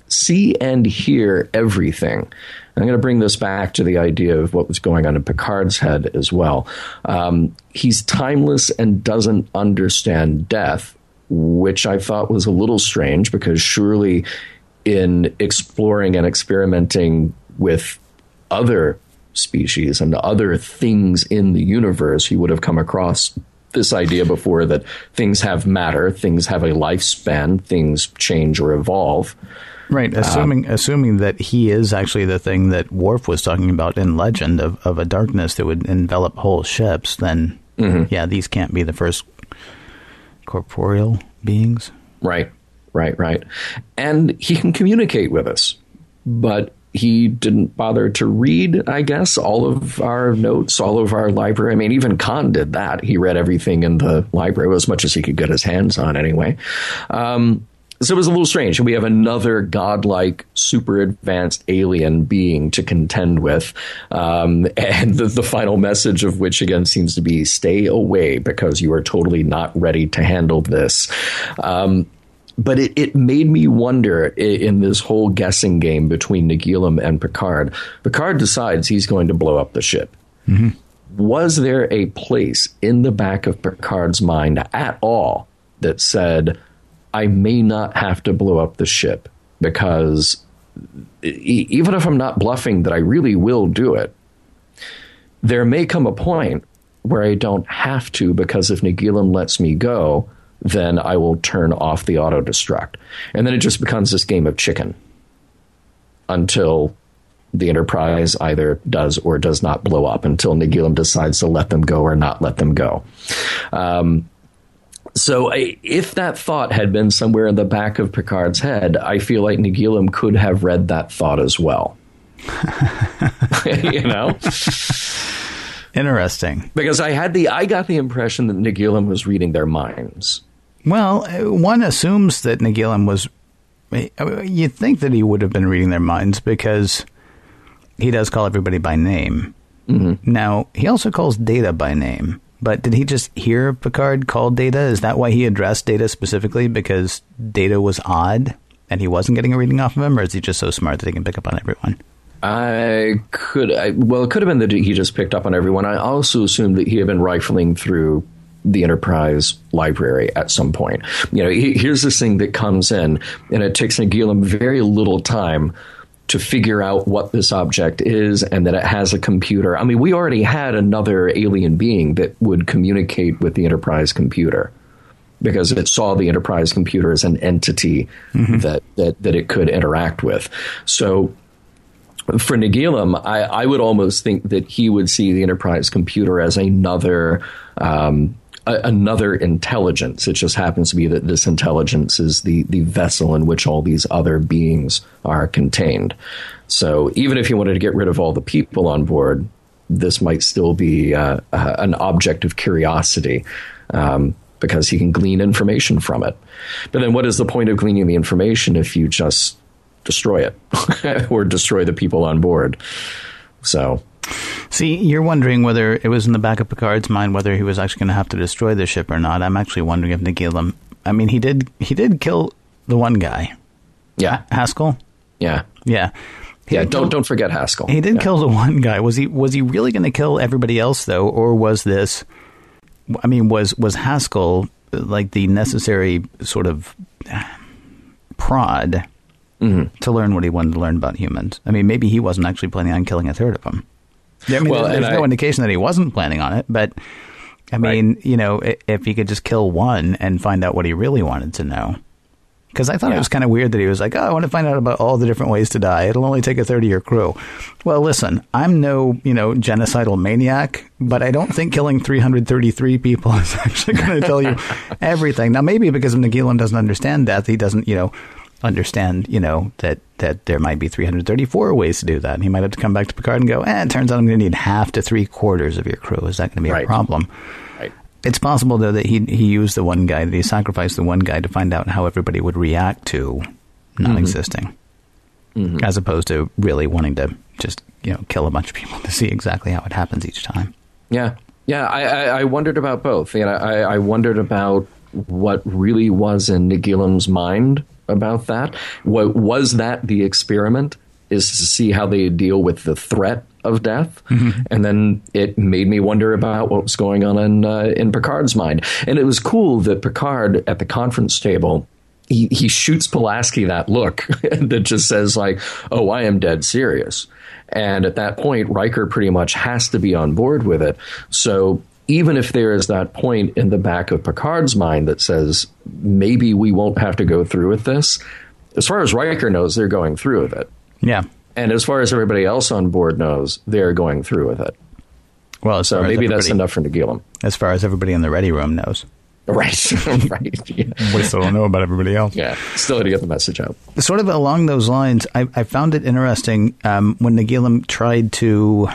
see and hear everything. And I'm going to bring this back to the idea of what was going on in Picard's head as well. He's timeless and doesn't understand death, which I thought was a little strange, because surely in exploring and experimenting with other species and other things in the universe, he would have come across this idea before that things have matter, things have a lifespan, things change or evolve. Right, assuming that he is actually the thing that Worf was talking about in Legend of a darkness that would envelop whole ships, then, these can't be the first corporeal beings. Right. And he can communicate with us, but he didn't bother to read, I guess, all of our notes, all of our library. I mean, even Khan did that. He read everything in the library, as much as he could get his hands on anyway. So it was a little strange. We have another godlike, super advanced alien being to contend with. And the final message of which, again, seems to be stay away because you are totally not ready to handle this. But it made me wonder in this whole guessing game between Nagilum and Picard. Picard decides he's going to blow up the ship. Mm-hmm. Was there a place in the back of Picard's mind at all that said, I may not have to blow up the ship because even if I'm not bluffing that I really will do it, there may come a point where I don't have to, because if Nagilum lets me go, then I will turn off the auto destruct. And then it just becomes this game of chicken until the Enterprise either does or does not blow up, until Nagilum decides to let them go or not let them go. So if that thought had been somewhere in the back of Picard's head, I feel like Nagilum could have read that thought as well. You know? Interesting. Because I got the impression that Nagilum was reading their minds. Well, one assumes that Nagilum was... You'd think that he would have been reading their minds, because he does call everybody by name. Mm-hmm. Now, he also calls Data by name. But did he just hear Picard call Data? Is that why he addressed Data specifically? Because Data was odd and he wasn't getting a reading off of him? Or is he just so smart that he can pick up on everyone? It could have been that he just picked up on everyone. I also assumed that he had been rifling through the Enterprise library at some point. You know, here's this thing that comes in, and it takes Nagilum very little time to figure out what this object is and that it has a computer. I mean, we already had another alien being that would communicate with the Enterprise computer because it saw the Enterprise computer as an entity that it could interact with. So for Nagilum, I would almost think that he would see the Enterprise computer as another intelligence. It just happens to be that this intelligence is the vessel in which all these other beings are contained. So even if you wanted to get rid of all the people on board, this might still be an object of curiosity because he can glean information from it. But then what is the point of gleaning the information if you just destroy it or destroy the people on board? So... See, you're wondering whether it was in the back of Picard's mind whether he was actually going to have to destroy the ship or not. I'm actually wondering if Nagilum... I mean, he did kill the one guy. Yeah. Haskell? Yeah. Yeah. Don't forget Haskell. He did kill the one guy. Was he really going to kill everybody else, though? Or was this... I mean, was Haskell, like, the necessary sort of prod to learn what he wanted to learn about humans? I mean, maybe he wasn't actually planning on killing a third of them. I mean, there's no indication that he wasn't planning on it, but I mean, right. You know, if he could just kill one and find out what he really wanted to know, because I thought it was kind of weird that he was like, oh, I want to find out about all the different ways to die. It'll only take a third of your crew. Well, listen, I'm no, you know, genocidal maniac, but I don't think killing 333 people is actually going to tell you everything. Now, maybe because Nagilum doesn't understand death, he doesn't, you know, understand, you know, that there might be 334 ways to do that. And he might have to come back to Picard and go, it turns out I'm going to need half to three-quarters of your crew. Is that going to be a problem? Right. It's possible, though, that he used the one guy, that he sacrificed the one guy to find out how everybody would react to not existing, as opposed to really wanting to just, you know, kill a bunch of people to see exactly how it happens each time. Yeah. Yeah, I wondered about both. You know, I wondered about what really was in Nagilum's mind about that. What was that the experiment is to see how they deal with the threat of death? Mm-hmm. And then it made me wonder about what was going on in Picard's mind. And it was cool that Picard at the conference table, he shoots Pulaski that look that just says like, oh, I am dead serious. And at that point, Riker pretty much has to be on board with it. So even if there is that point in the back of Picard's mind that says, maybe we won't have to go through with this, as far as Riker knows, they're going through with it. Yeah. And as far as everybody else on board knows, they're going through with it. Well, so maybe that's enough for Nagilum. As far as everybody in the ready room knows. Right. Right. Yeah. We still don't know about everybody else. Yeah. Still to get the message out. Sort of along those lines, I found it interesting when Nagilum tried to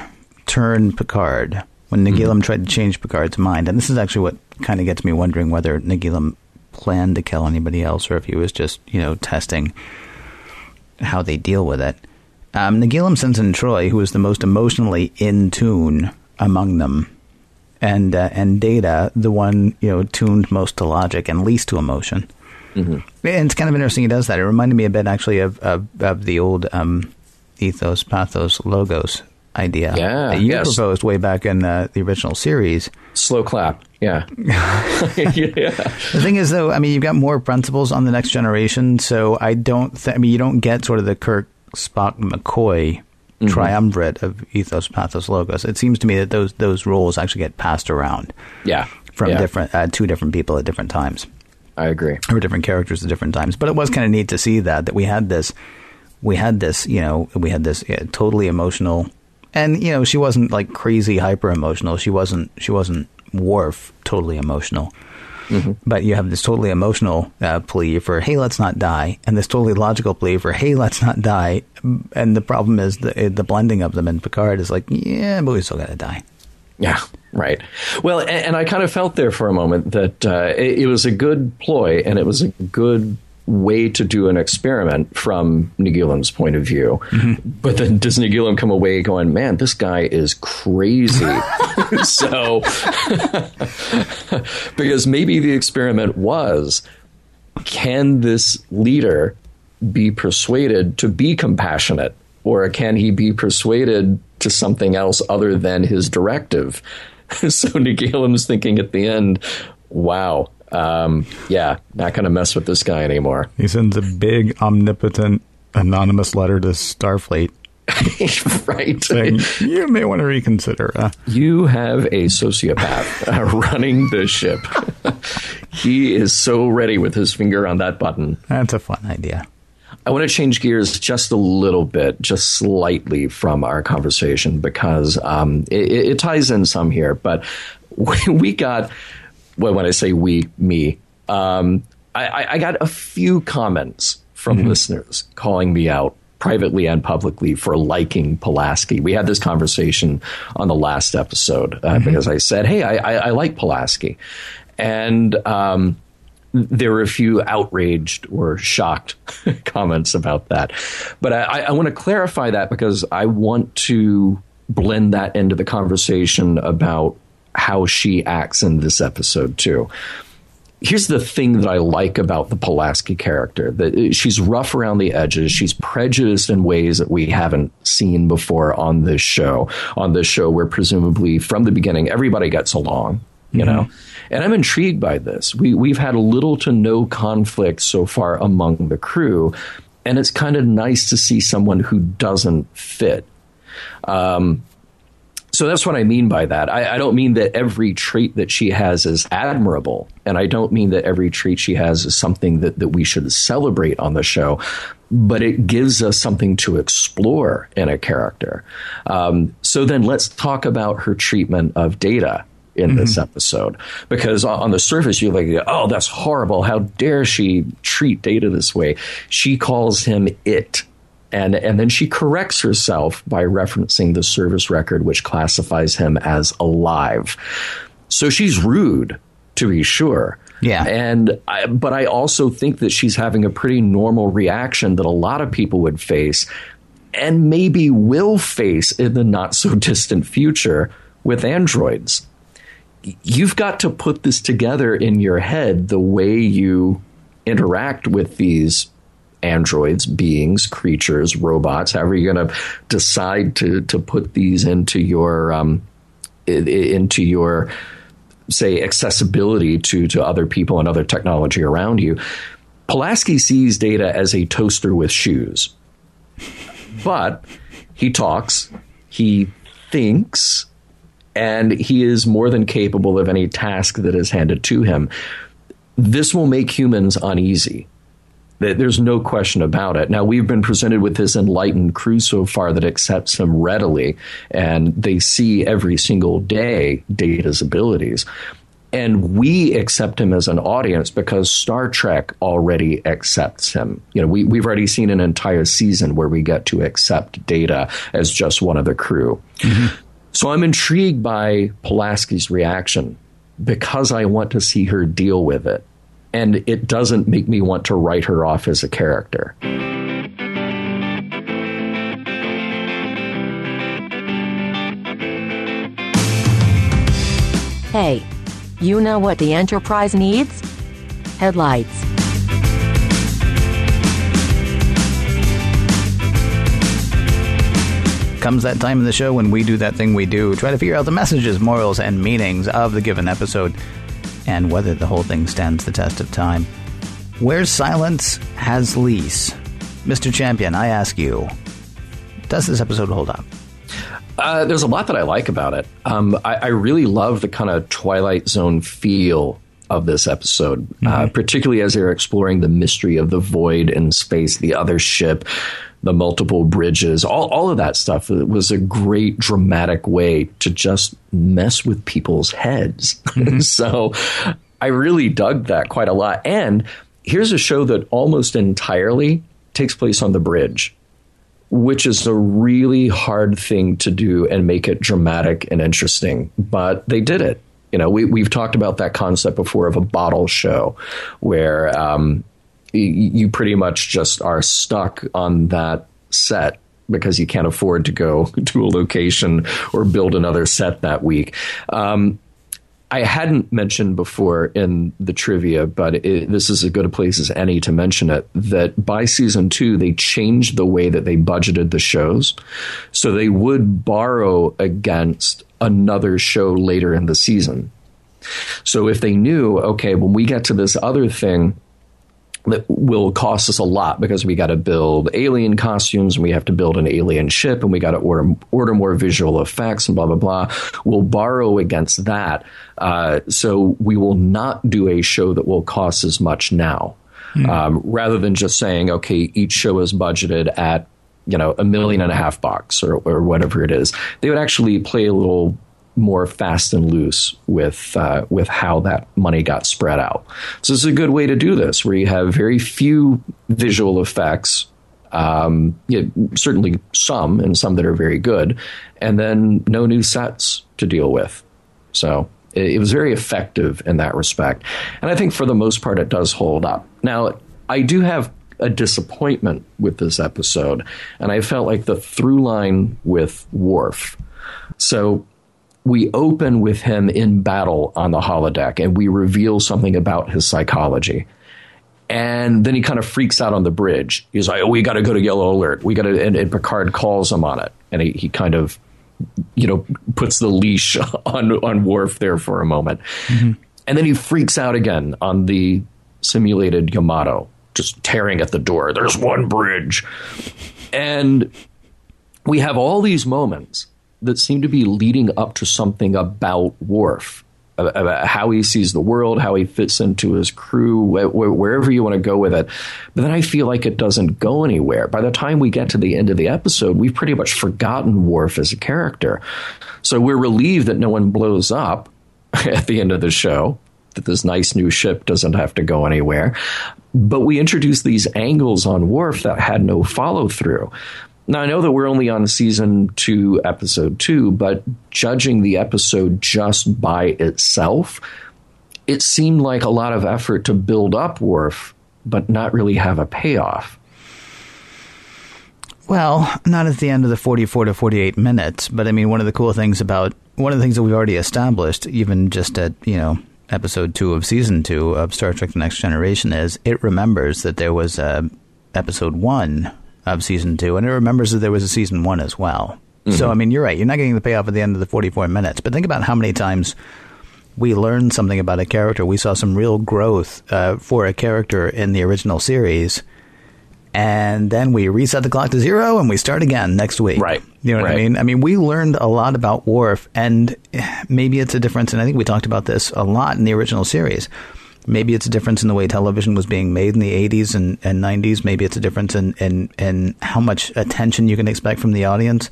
turn Picard, when Nagilum tried to change Picard's mind. And this is actually what kind of gets me wondering whether Nagilum planned to kill anybody else or if he was just, you know, testing how they deal with it. Nagilum sends in Troy, who is the most emotionally in tune among them. And Data, the one, you know, tuned most to logic and least to emotion. Mm-hmm. And it's kind of interesting he does that. It reminded me a bit, actually, of the old ethos, pathos, logos idea that you proposed way back in the original series. Slow clap, yeah. The thing is, though, I mean, you've got more principles on The Next Generation, so I don't I mean, you don't get sort of the Kirk, Spock, McCoy triumvirate of ethos, pathos, logos. It seems to me that those roles actually get passed around from different two different people at different times. I agree. Or different characters at different times. But it was kind of neat to see that we had this, you know, totally emotional, and, you know, she wasn't like crazy hyper emotional. She wasn't Worf totally emotional. Mm-hmm. But you have this totally emotional plea for, hey, let's not die, and this totally logical plea for, hey, let's not die. And the problem is the blending of them. And Picard is like, yeah, but we still got to die. Yeah, right. Well, and I kind of felt there for a moment that it was a good ploy, and it was a good way to do an experiment from Nagilum's point of view. Mm-hmm. But then does Nagilum come away going, man, this guy is crazy? So because maybe the experiment was, can this leader be persuaded to be compassionate, or can he be persuaded to something else other than his directive? So Nagilum's thinking at the end, wow, not going to mess with this guy anymore. He sends a big, omnipotent, anonymous letter to Starfleet. Right. Saying, you may want to reconsider. You have a sociopath running this ship. He is so ready with his finger on that button. That's a fun idea. I want to change gears just a little bit, just slightly from our conversation, because it ties in some here. But we got... Well, when I say we, me, I got a few comments from listeners calling me out privately and publicly for liking Pulaski. We had this conversation on the last episode because I said, hey, I like Pulaski. And there were a few outraged or shocked comments about that. But I want to clarify that, because I want to blend that into the conversation about how she acts in this episode, too. Here's the thing that I like about the Pulaski character. That she's rough around the edges. She's prejudiced in ways that we haven't seen before on this show. On this show where presumably from the beginning, everybody gets along, you know. And I'm intrigued by this. We've had little to no conflict so far among the crew. And it's kind of nice to see someone who doesn't fit. So that's what I mean by that. I don't mean that every trait that she has is admirable, and I don't mean that every trait she has is something that we should celebrate on the show, but it gives us something to explore in a character. So then let's talk about her treatment of Data in this episode, because on the surface, you're like, oh, that's horrible. How dare she treat Data this way? She calls him it. And then she corrects herself by referencing the service record, which classifies him as alive. So she's rude, to be sure. Yeah. But I also think that she's having a pretty normal reaction that a lot of people would face, and maybe will face in the not so distant future with androids. You've got to put this together in your head, the way you interact with these androids, beings, creatures, robots, however you're going to decide to put these into your say, accessibility to other people and other technology around you. Pulaski sees Data as a toaster with shoes, but he talks, he thinks, and he is more than capable of any task that is handed to him. This will make humans uneasy. There's no question about it. Now, we've been presented with this enlightened crew so far that accepts him readily, and they see every single day Data's abilities. And we accept him as an audience because Star Trek already accepts him. You know, we've already seen an entire season where we get to accept Data as just one of the crew. Mm-hmm. So I'm intrigued by Pulaski's reaction because I want to see her deal with it. And it doesn't make me want to write her off as a character. Hey, you know what the Enterprise needs? Headlights. Comes that time in the show when we do that thing we do, try to figure out the messages, morals, and meanings of the given episode, and whether the whole thing stands the test of time. Where silence has lease. Mr. Champion, I ask you, does this episode hold up? There's a lot that I like about it. I really love the kind of Twilight Zone feel of this episode, mm-hmm. Particularly as they're exploring the mystery of the void in space, the other ship, the multiple bridges, all of that stuff. It was a great dramatic way to just mess with people's heads. Mm-hmm. So I really dug that quite a lot. And here's a show that almost entirely takes place on the bridge, which is a really hard thing to do and make it dramatic and interesting. But they did it. You know, we've talked about that concept before of a bottle show where you pretty much just are stuck on that set because you can't afford to go to a location or build another set that week. I hadn't mentioned before in the trivia, but this is as good a place as any to mention it, that by season 2, they changed the way that they budgeted the shows. So they would borrow against another show later in the season. So if they knew, okay, when we get to this other thing, that will cost us a lot because we got to build alien costumes and we have to build an alien ship and we got to order more visual effects and blah, blah, blah. We'll borrow against that. So we will not do a show that will cost as much now. Mm-hmm. Rather than just saying, okay, each show is budgeted at, you know, $1.5 million or whatever it is. They would actually play a little more fast and loose with how that money got spread out. So this is a good way to do this, where you have very few visual effects, certainly some, and some that are very good, and then no new sets to deal with. So it was very effective in that respect. And I think for the most part, it does hold up. Now, I do have a disappointment with this episode, and I felt like the through line with Worf. So we open with him in battle on the holodeck and we reveal something about his psychology. And then he kind of freaks out on the bridge. He's like, oh, we got to go to yellow alert. We got to. And Picard calls him on it. And he kind of, you know, puts the leash on Worf there for a moment. Mm-hmm. And then he freaks out again on the simulated Yamato, just tearing at the door. There's one bridge. And we have all these moments that seem to be leading up to something about Worf, about how he sees the world, how he fits into his crew, wherever you want to go with it. But then I feel like it doesn't go anywhere. By the time we get to the end of the episode, we've pretty much forgotten Worf as a character. So we're relieved that no one blows up at the end of the show, that this nice new ship doesn't have to go anywhere. But we introduce these angles on Worf that had no follow through. Now, I know that we're only on season 2, episode 2, but judging the episode just by itself, it seemed like a lot of effort to build up Worf, but not really have a payoff. Well, not at the end of the 44 to 48 minutes, but I mean, one of the things that we've already established, even just at, you know, episode 2 of season 2 of Star Trek The Next Generation is it remembers that there was a episode 1. Of season 2, and it remembers that there was a season 1 as well. Mm-hmm. So, I mean, you're right. You're not getting the payoff at the end of the 44 minutes, but think about how many times we learned something about a character. We saw some real growth for a character in the original series, and then we reset the clock to 0 and we start again next week. Right. You know what I mean? I mean, we learned a lot about Worf, and maybe it's a difference, and I think we talked about this a lot in the original series. Maybe it's a difference in the way television was being made in the 80s and 90s. Maybe it's a difference in how much attention you can expect from the audience.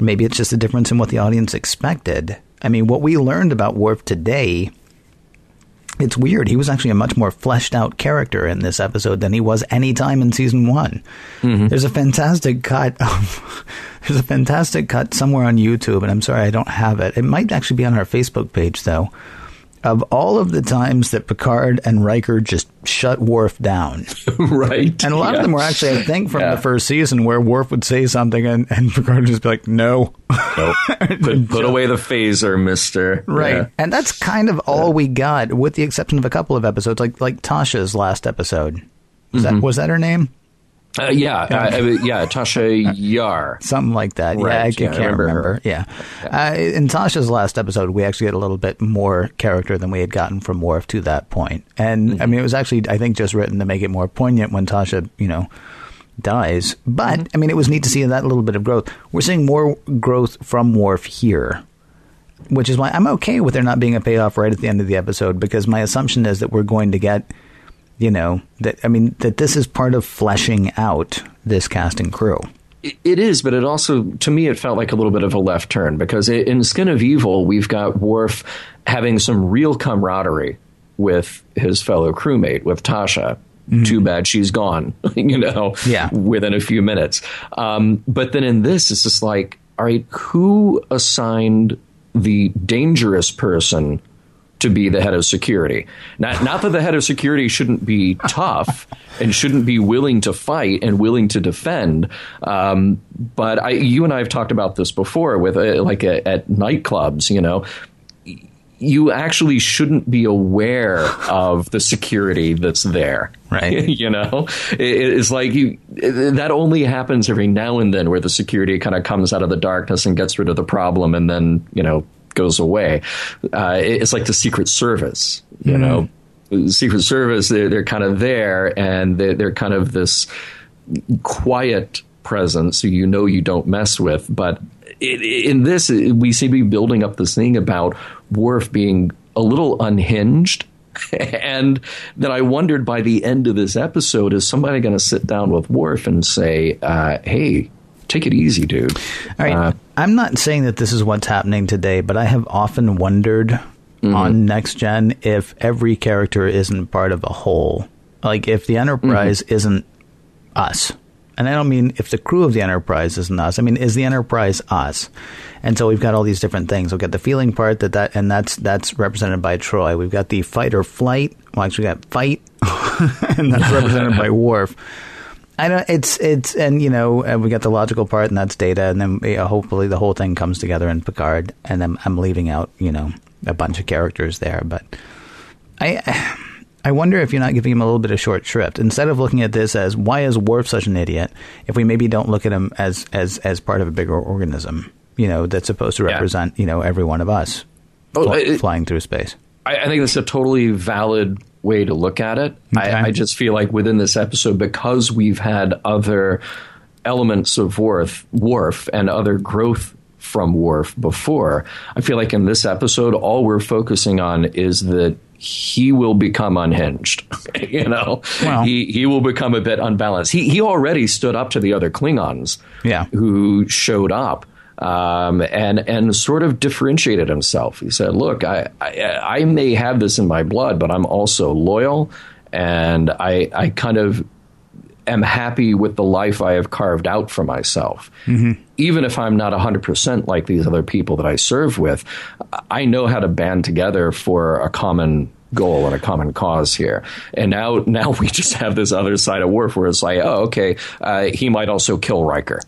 Maybe it's just a difference in what the audience expected. I mean, what we learned about Worf today It's weird. He was actually a much more fleshed out character in this episode than he was any time in season 1. Mm-hmm. There's a fantastic cut somewhere on YouTube, and I'm sorry I don't have it. It might actually be on our Facebook page, though, of all of the times that Picard and Riker just shut Worf down. Right. And a lot of them were actually, I think, from the first season, where Worf would say something and Picard would just be like, no. Nope. Put away the phaser, mister. Right. Yeah. And that's kind of all we got, with the exception of a couple of episodes, like Tasha's last episode. Was that her name? Tasha Yar. Something like that. Right. Yeah, I can't remember. Yeah. In Tasha's last episode, we actually had a little bit more character than we had gotten from Worf to that point. And, I mean, it was actually, I think, just written to make it more poignant when Tasha, dies. But, I mean, it was neat to see that little bit of growth. We're seeing more growth from Worf here, which is why I'm okay with there not being a payoff right at the end of the episode, because my assumption is that we're going to get... that this is part of fleshing out this cast and crew. It is, but it also, to me, it felt like a little bit of a left turn, because in Skin of Evil, we've got Worf having some real camaraderie with his fellow crewmate, with Tasha. Mm-hmm. Too bad she's gone, within a few minutes. But then in this, it's just like, all right, who assigned the dangerous person to be the head of security? Not that the head of security shouldn't be tough and shouldn't be willing to fight and willing to defend. But you and I have talked about this before with at nightclubs, you actually shouldn't be aware of the security that's there. Right. It's like that only happens every now and then, where the security kind of comes out of the darkness and gets rid of the problem. And then, goes away. It's like the Secret Service, The Secret Service, they're kind of there, and they're kind of this quiet presence who you don't mess with. But in this, we seem to be building up this thing about Worf being a little unhinged. And then I wondered, by the end of this episode, is somebody going to sit down with Worf and say, hey, take it easy, dude. All right. I'm not saying that this is what's happening today, but I have often wondered on Next Gen if every character isn't part of a whole. Like, if the Enterprise isn't us. And I don't mean if the crew of the Enterprise isn't us. I mean, is the Enterprise us? And so we've got all these different things. We've got the feeling part and that's represented by Troy. We've got the fight or flight. Well, actually, we got fight, and that's represented by Worf. I know and we got the logical part, and that's Data, and then hopefully the whole thing comes together in Picard, and then I'm leaving out, a bunch of characters there, but I wonder if you're not giving him a little bit of short shrift. Instead of looking at this as, why is Worf such an idiot, if we maybe don't look at him as part of a bigger organism, that's supposed to represent, every one of us flying through space. I think that's a totally valid way to look at it. Okay. I just feel like within this episode, because we've had other elements of Worf and other growth from Worf before, I feel like in this episode, all we're focusing on is that he will become unhinged. Wow. He will become a bit unbalanced. He already stood up to the other Klingons who showed up. And sort of differentiated himself. He said, look, I may have this in my blood, but I'm also loyal, and I kind of am happy with the life I have carved out for myself. Mm-hmm. Even if I'm not 100% like these other people that I serve with, I know how to band together for a common goal and a common cause here. And now we just have this other side of Worf where it's like, he might also kill Riker.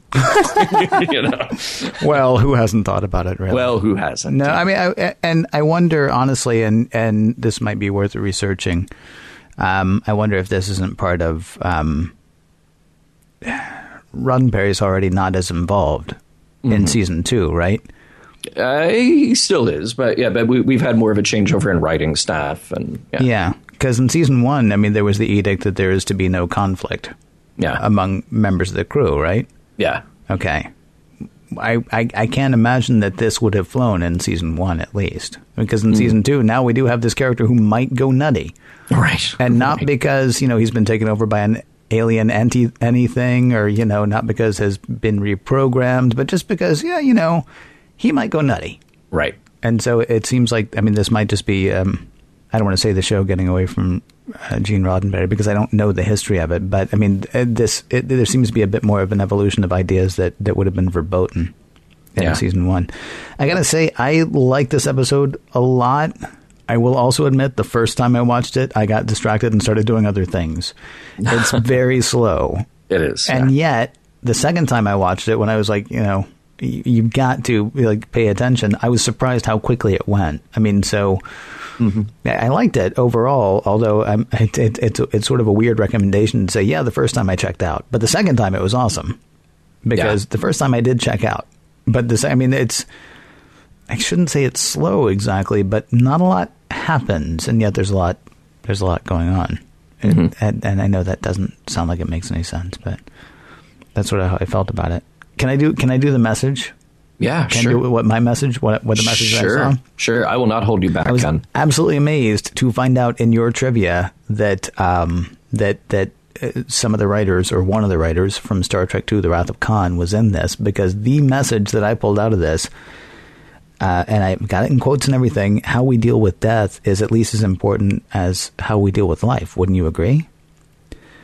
Well, who hasn't thought about it, really? Well, who hasn't? No, I mean, I wonder, honestly, and this might be worth researching. I wonder if this isn't part of Roddenberry's already not as involved in season 2, right? He still is, but we've had more of a changeover in writing staff, and because in season 1, I mean, there was the edict that there is to be no conflict, among members of the crew, right? Yeah, okay. I can't imagine that this would have flown in season 1, at least, because in season 2 now we do have this character who might go nutty, right? And not because he's been taken over by an alien anything, or not because has been reprogrammed, but just because he might go nutty. Right. And so it seems like, I mean, this might just be I don't want to say the show getting away from Gene Roddenberry because I don't know the history of it, but I mean, there seems to be a bit more of an evolution of ideas that would have been verboten in season one. I gotta say, I like this episode a lot. I will also admit, the first time I watched it, I got distracted and started doing other things. It's very slow. It is. And yet, the second time I watched it, when I was like, you know, you've got to like pay attention, I was surprised how quickly it went. I mean, so mm-hmm. I liked it overall, although it's sort of a weird recommendation to say, yeah, the first time I checked out. But the second time it was awesome because the first time I did check out. But this, I mean, it's... I shouldn't say it's slow exactly, but not a lot happens, and yet there's a lot going on, and I know that doesn't sound like it makes any sense, but that's what I felt about it. Can I do the message? Yeah, sure. Can I do what my message? What the message? Sure, I saw? Sure. I will not hold you back. I was absolutely amazed to find out in your trivia that some of the writers, or one of the writers from Star Trek II: The Wrath of Khan, was in this, because the message that I pulled out of this. And I got it in quotes and everything. How we deal with death is at least as important as how we deal with life. Wouldn't you agree?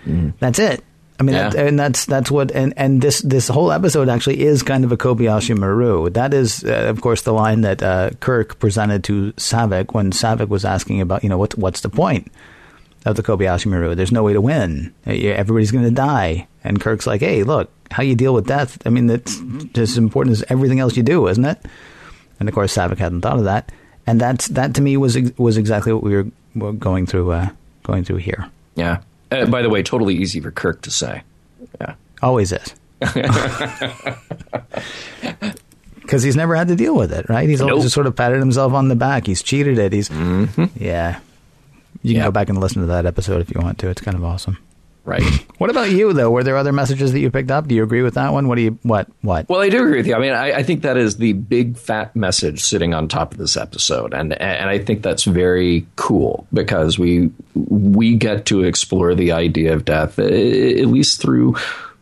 Mm. That's it. I mean, that's what. And this whole episode actually is kind of a Kobayashi Maru. That is, of course, the line that Kirk presented to Saavik when Saavik was asking about, you know, what's the point of the Kobayashi Maru? There's no way to win. Everybody's going to die. And Kirk's like, hey, look, how you deal with death. I mean, that's just as important as everything else you do, isn't it? And of course, Saavik hadn't thought of that, and that to me was exactly what we were going through here. Yeah. By the way, totally easy for Kirk to say. Yeah. Always is. Because he's never had to deal with it, right? He's always just sort of patted himself on the back. He's cheated it. He's yeah. You can go back and listen to that episode if you want to. It's kind of awesome. Right. What about you, though? Were there other messages that you picked up? Do you agree with that one? What? Well, I do agree with you. I mean, I think that is the big fat message sitting on top of this episode. And I think that's very cool, because we get to explore the idea of death, at least through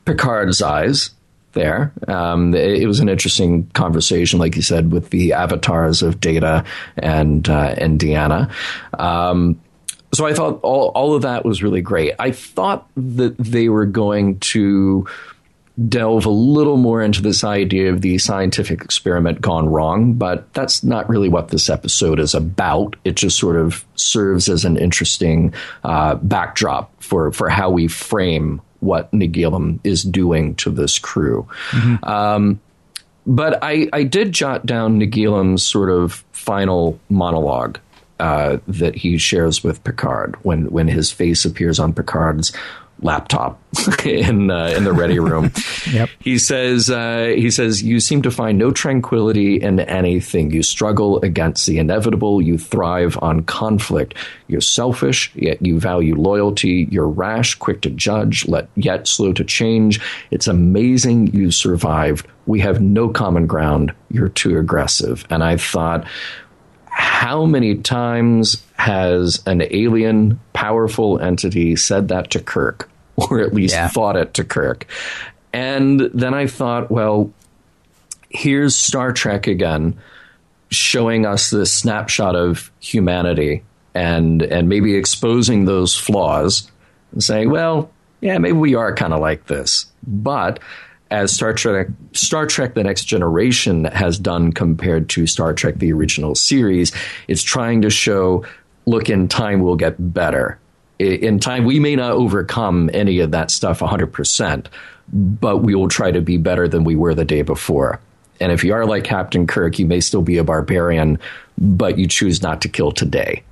Picard's eyes there. It was an interesting conversation, like you said, with the avatars of Data and Deanna. So I thought all of that was really great. I thought that they were going to delve a little more into this idea of the scientific experiment gone wrong, but that's not really what this episode is about. It just sort of serves as an interesting backdrop for how we frame what Nagilum is doing to this crew. Mm-hmm. But I did jot down Nagilum's sort of final monologue that he shares with Picard when his face appears on Picard's laptop in the ready room. Yep. He says, "You seem to find no tranquility in anything. You struggle against the inevitable. You thrive on conflict. You're selfish, yet you value loyalty. You're rash, quick to judge, yet slow to change. It's amazing you survived. We have no common ground. You're too aggressive." And I thought, how many times has an alien, powerful entity said that to Kirk, or at least thought it to Kirk? And then I thought, well, here's Star Trek again, showing us this snapshot of humanity and maybe exposing those flaws and saying, well, yeah, maybe we are kind of like this. But as Star Trek The Next Generation has done compared to Star Trek the original series, it's trying to show, look, in time we'll get better. In time, we may not overcome any of that stuff 100%, but we will try to be better than we were the day before. And if you are like Captain Kirk, you may still be a barbarian, but you choose not to kill today.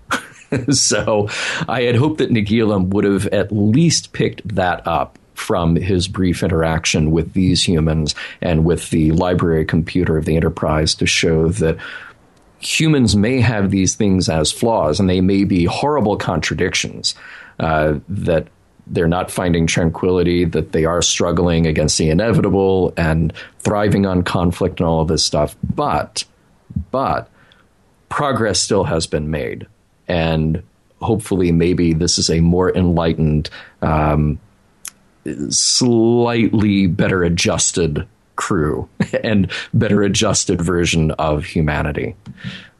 So I had hoped that Nagilum would have at least picked that up from his brief interaction with these humans and with the library computer of the Enterprise, to show that humans may have these things as flaws, and they may be horrible contradictions, that they're not finding tranquility, that they are struggling against the inevitable and thriving on conflict and all of this stuff. But progress still has been made. And hopefully maybe this is a more enlightened, slightly better adjusted crew and better adjusted version of humanity.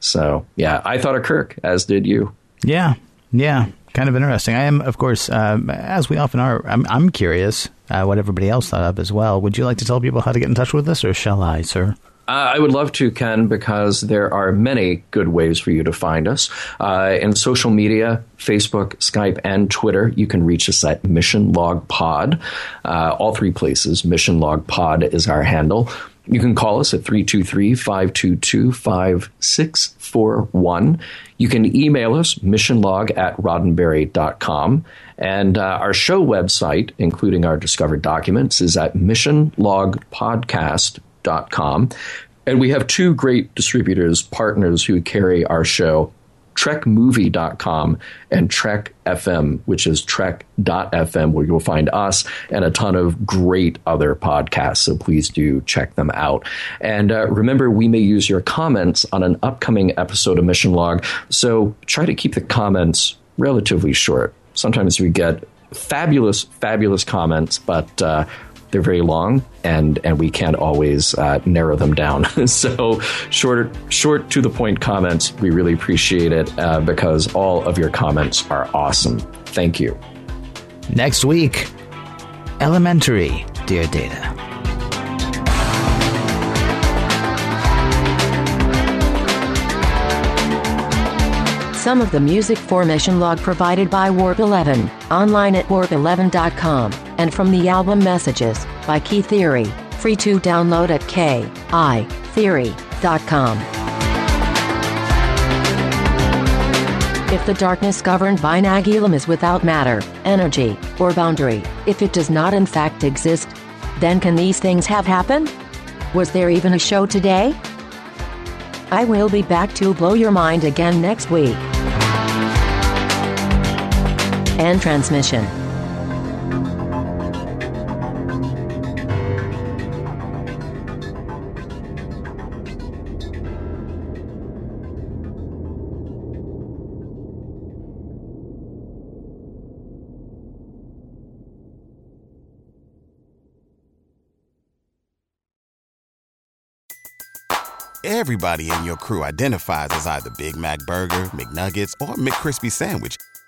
So, yeah, I thought of Kirk, as did you. Yeah. Kind of interesting. I am, of course, as we often are, I'm curious what everybody else thought up as well. Would you like to tell people how to get in touch with us, or shall I, sir? I would love to, Ken, because there are many good ways for you to find us. In social media, Facebook, Skype, and Twitter, you can reach us at Mission Log Pod. All three places, Mission Log Pod is our handle. You can call us at 323-522-5641. You can email us, missionlog@roddenberry.com. And our show website, including our discovered documents, is at missionlogpodcast.com. And we have two great distributors, partners who carry our show, trekmovie.com and Trek FM, which is trek.fm, where you'll find us and a ton of great other podcasts. So please do check them out. And remember, we may use your comments on an upcoming episode of Mission Log. So try to keep the comments relatively short. Sometimes we get fabulous comments, but they're very long, and we can't always narrow them down. So short to the point comments, we really appreciate it because all of your comments are awesome. Thank you. Next week, Elementary, Dear Data. Some of the music for Mission Log provided by Warp 11, online at warp11.com, and from the album Messages by Key Theory, free to download at kitheory.com. If the darkness governed by Nagilum is without matter, energy, or boundary, if it does not in fact exist, then can these things have happened? Was there even a show today? I will be back to blow your mind again next week. End transmission. Everybody in your crew identifies as either Big Mac Burger, McNuggets, or McCrispy Sandwich.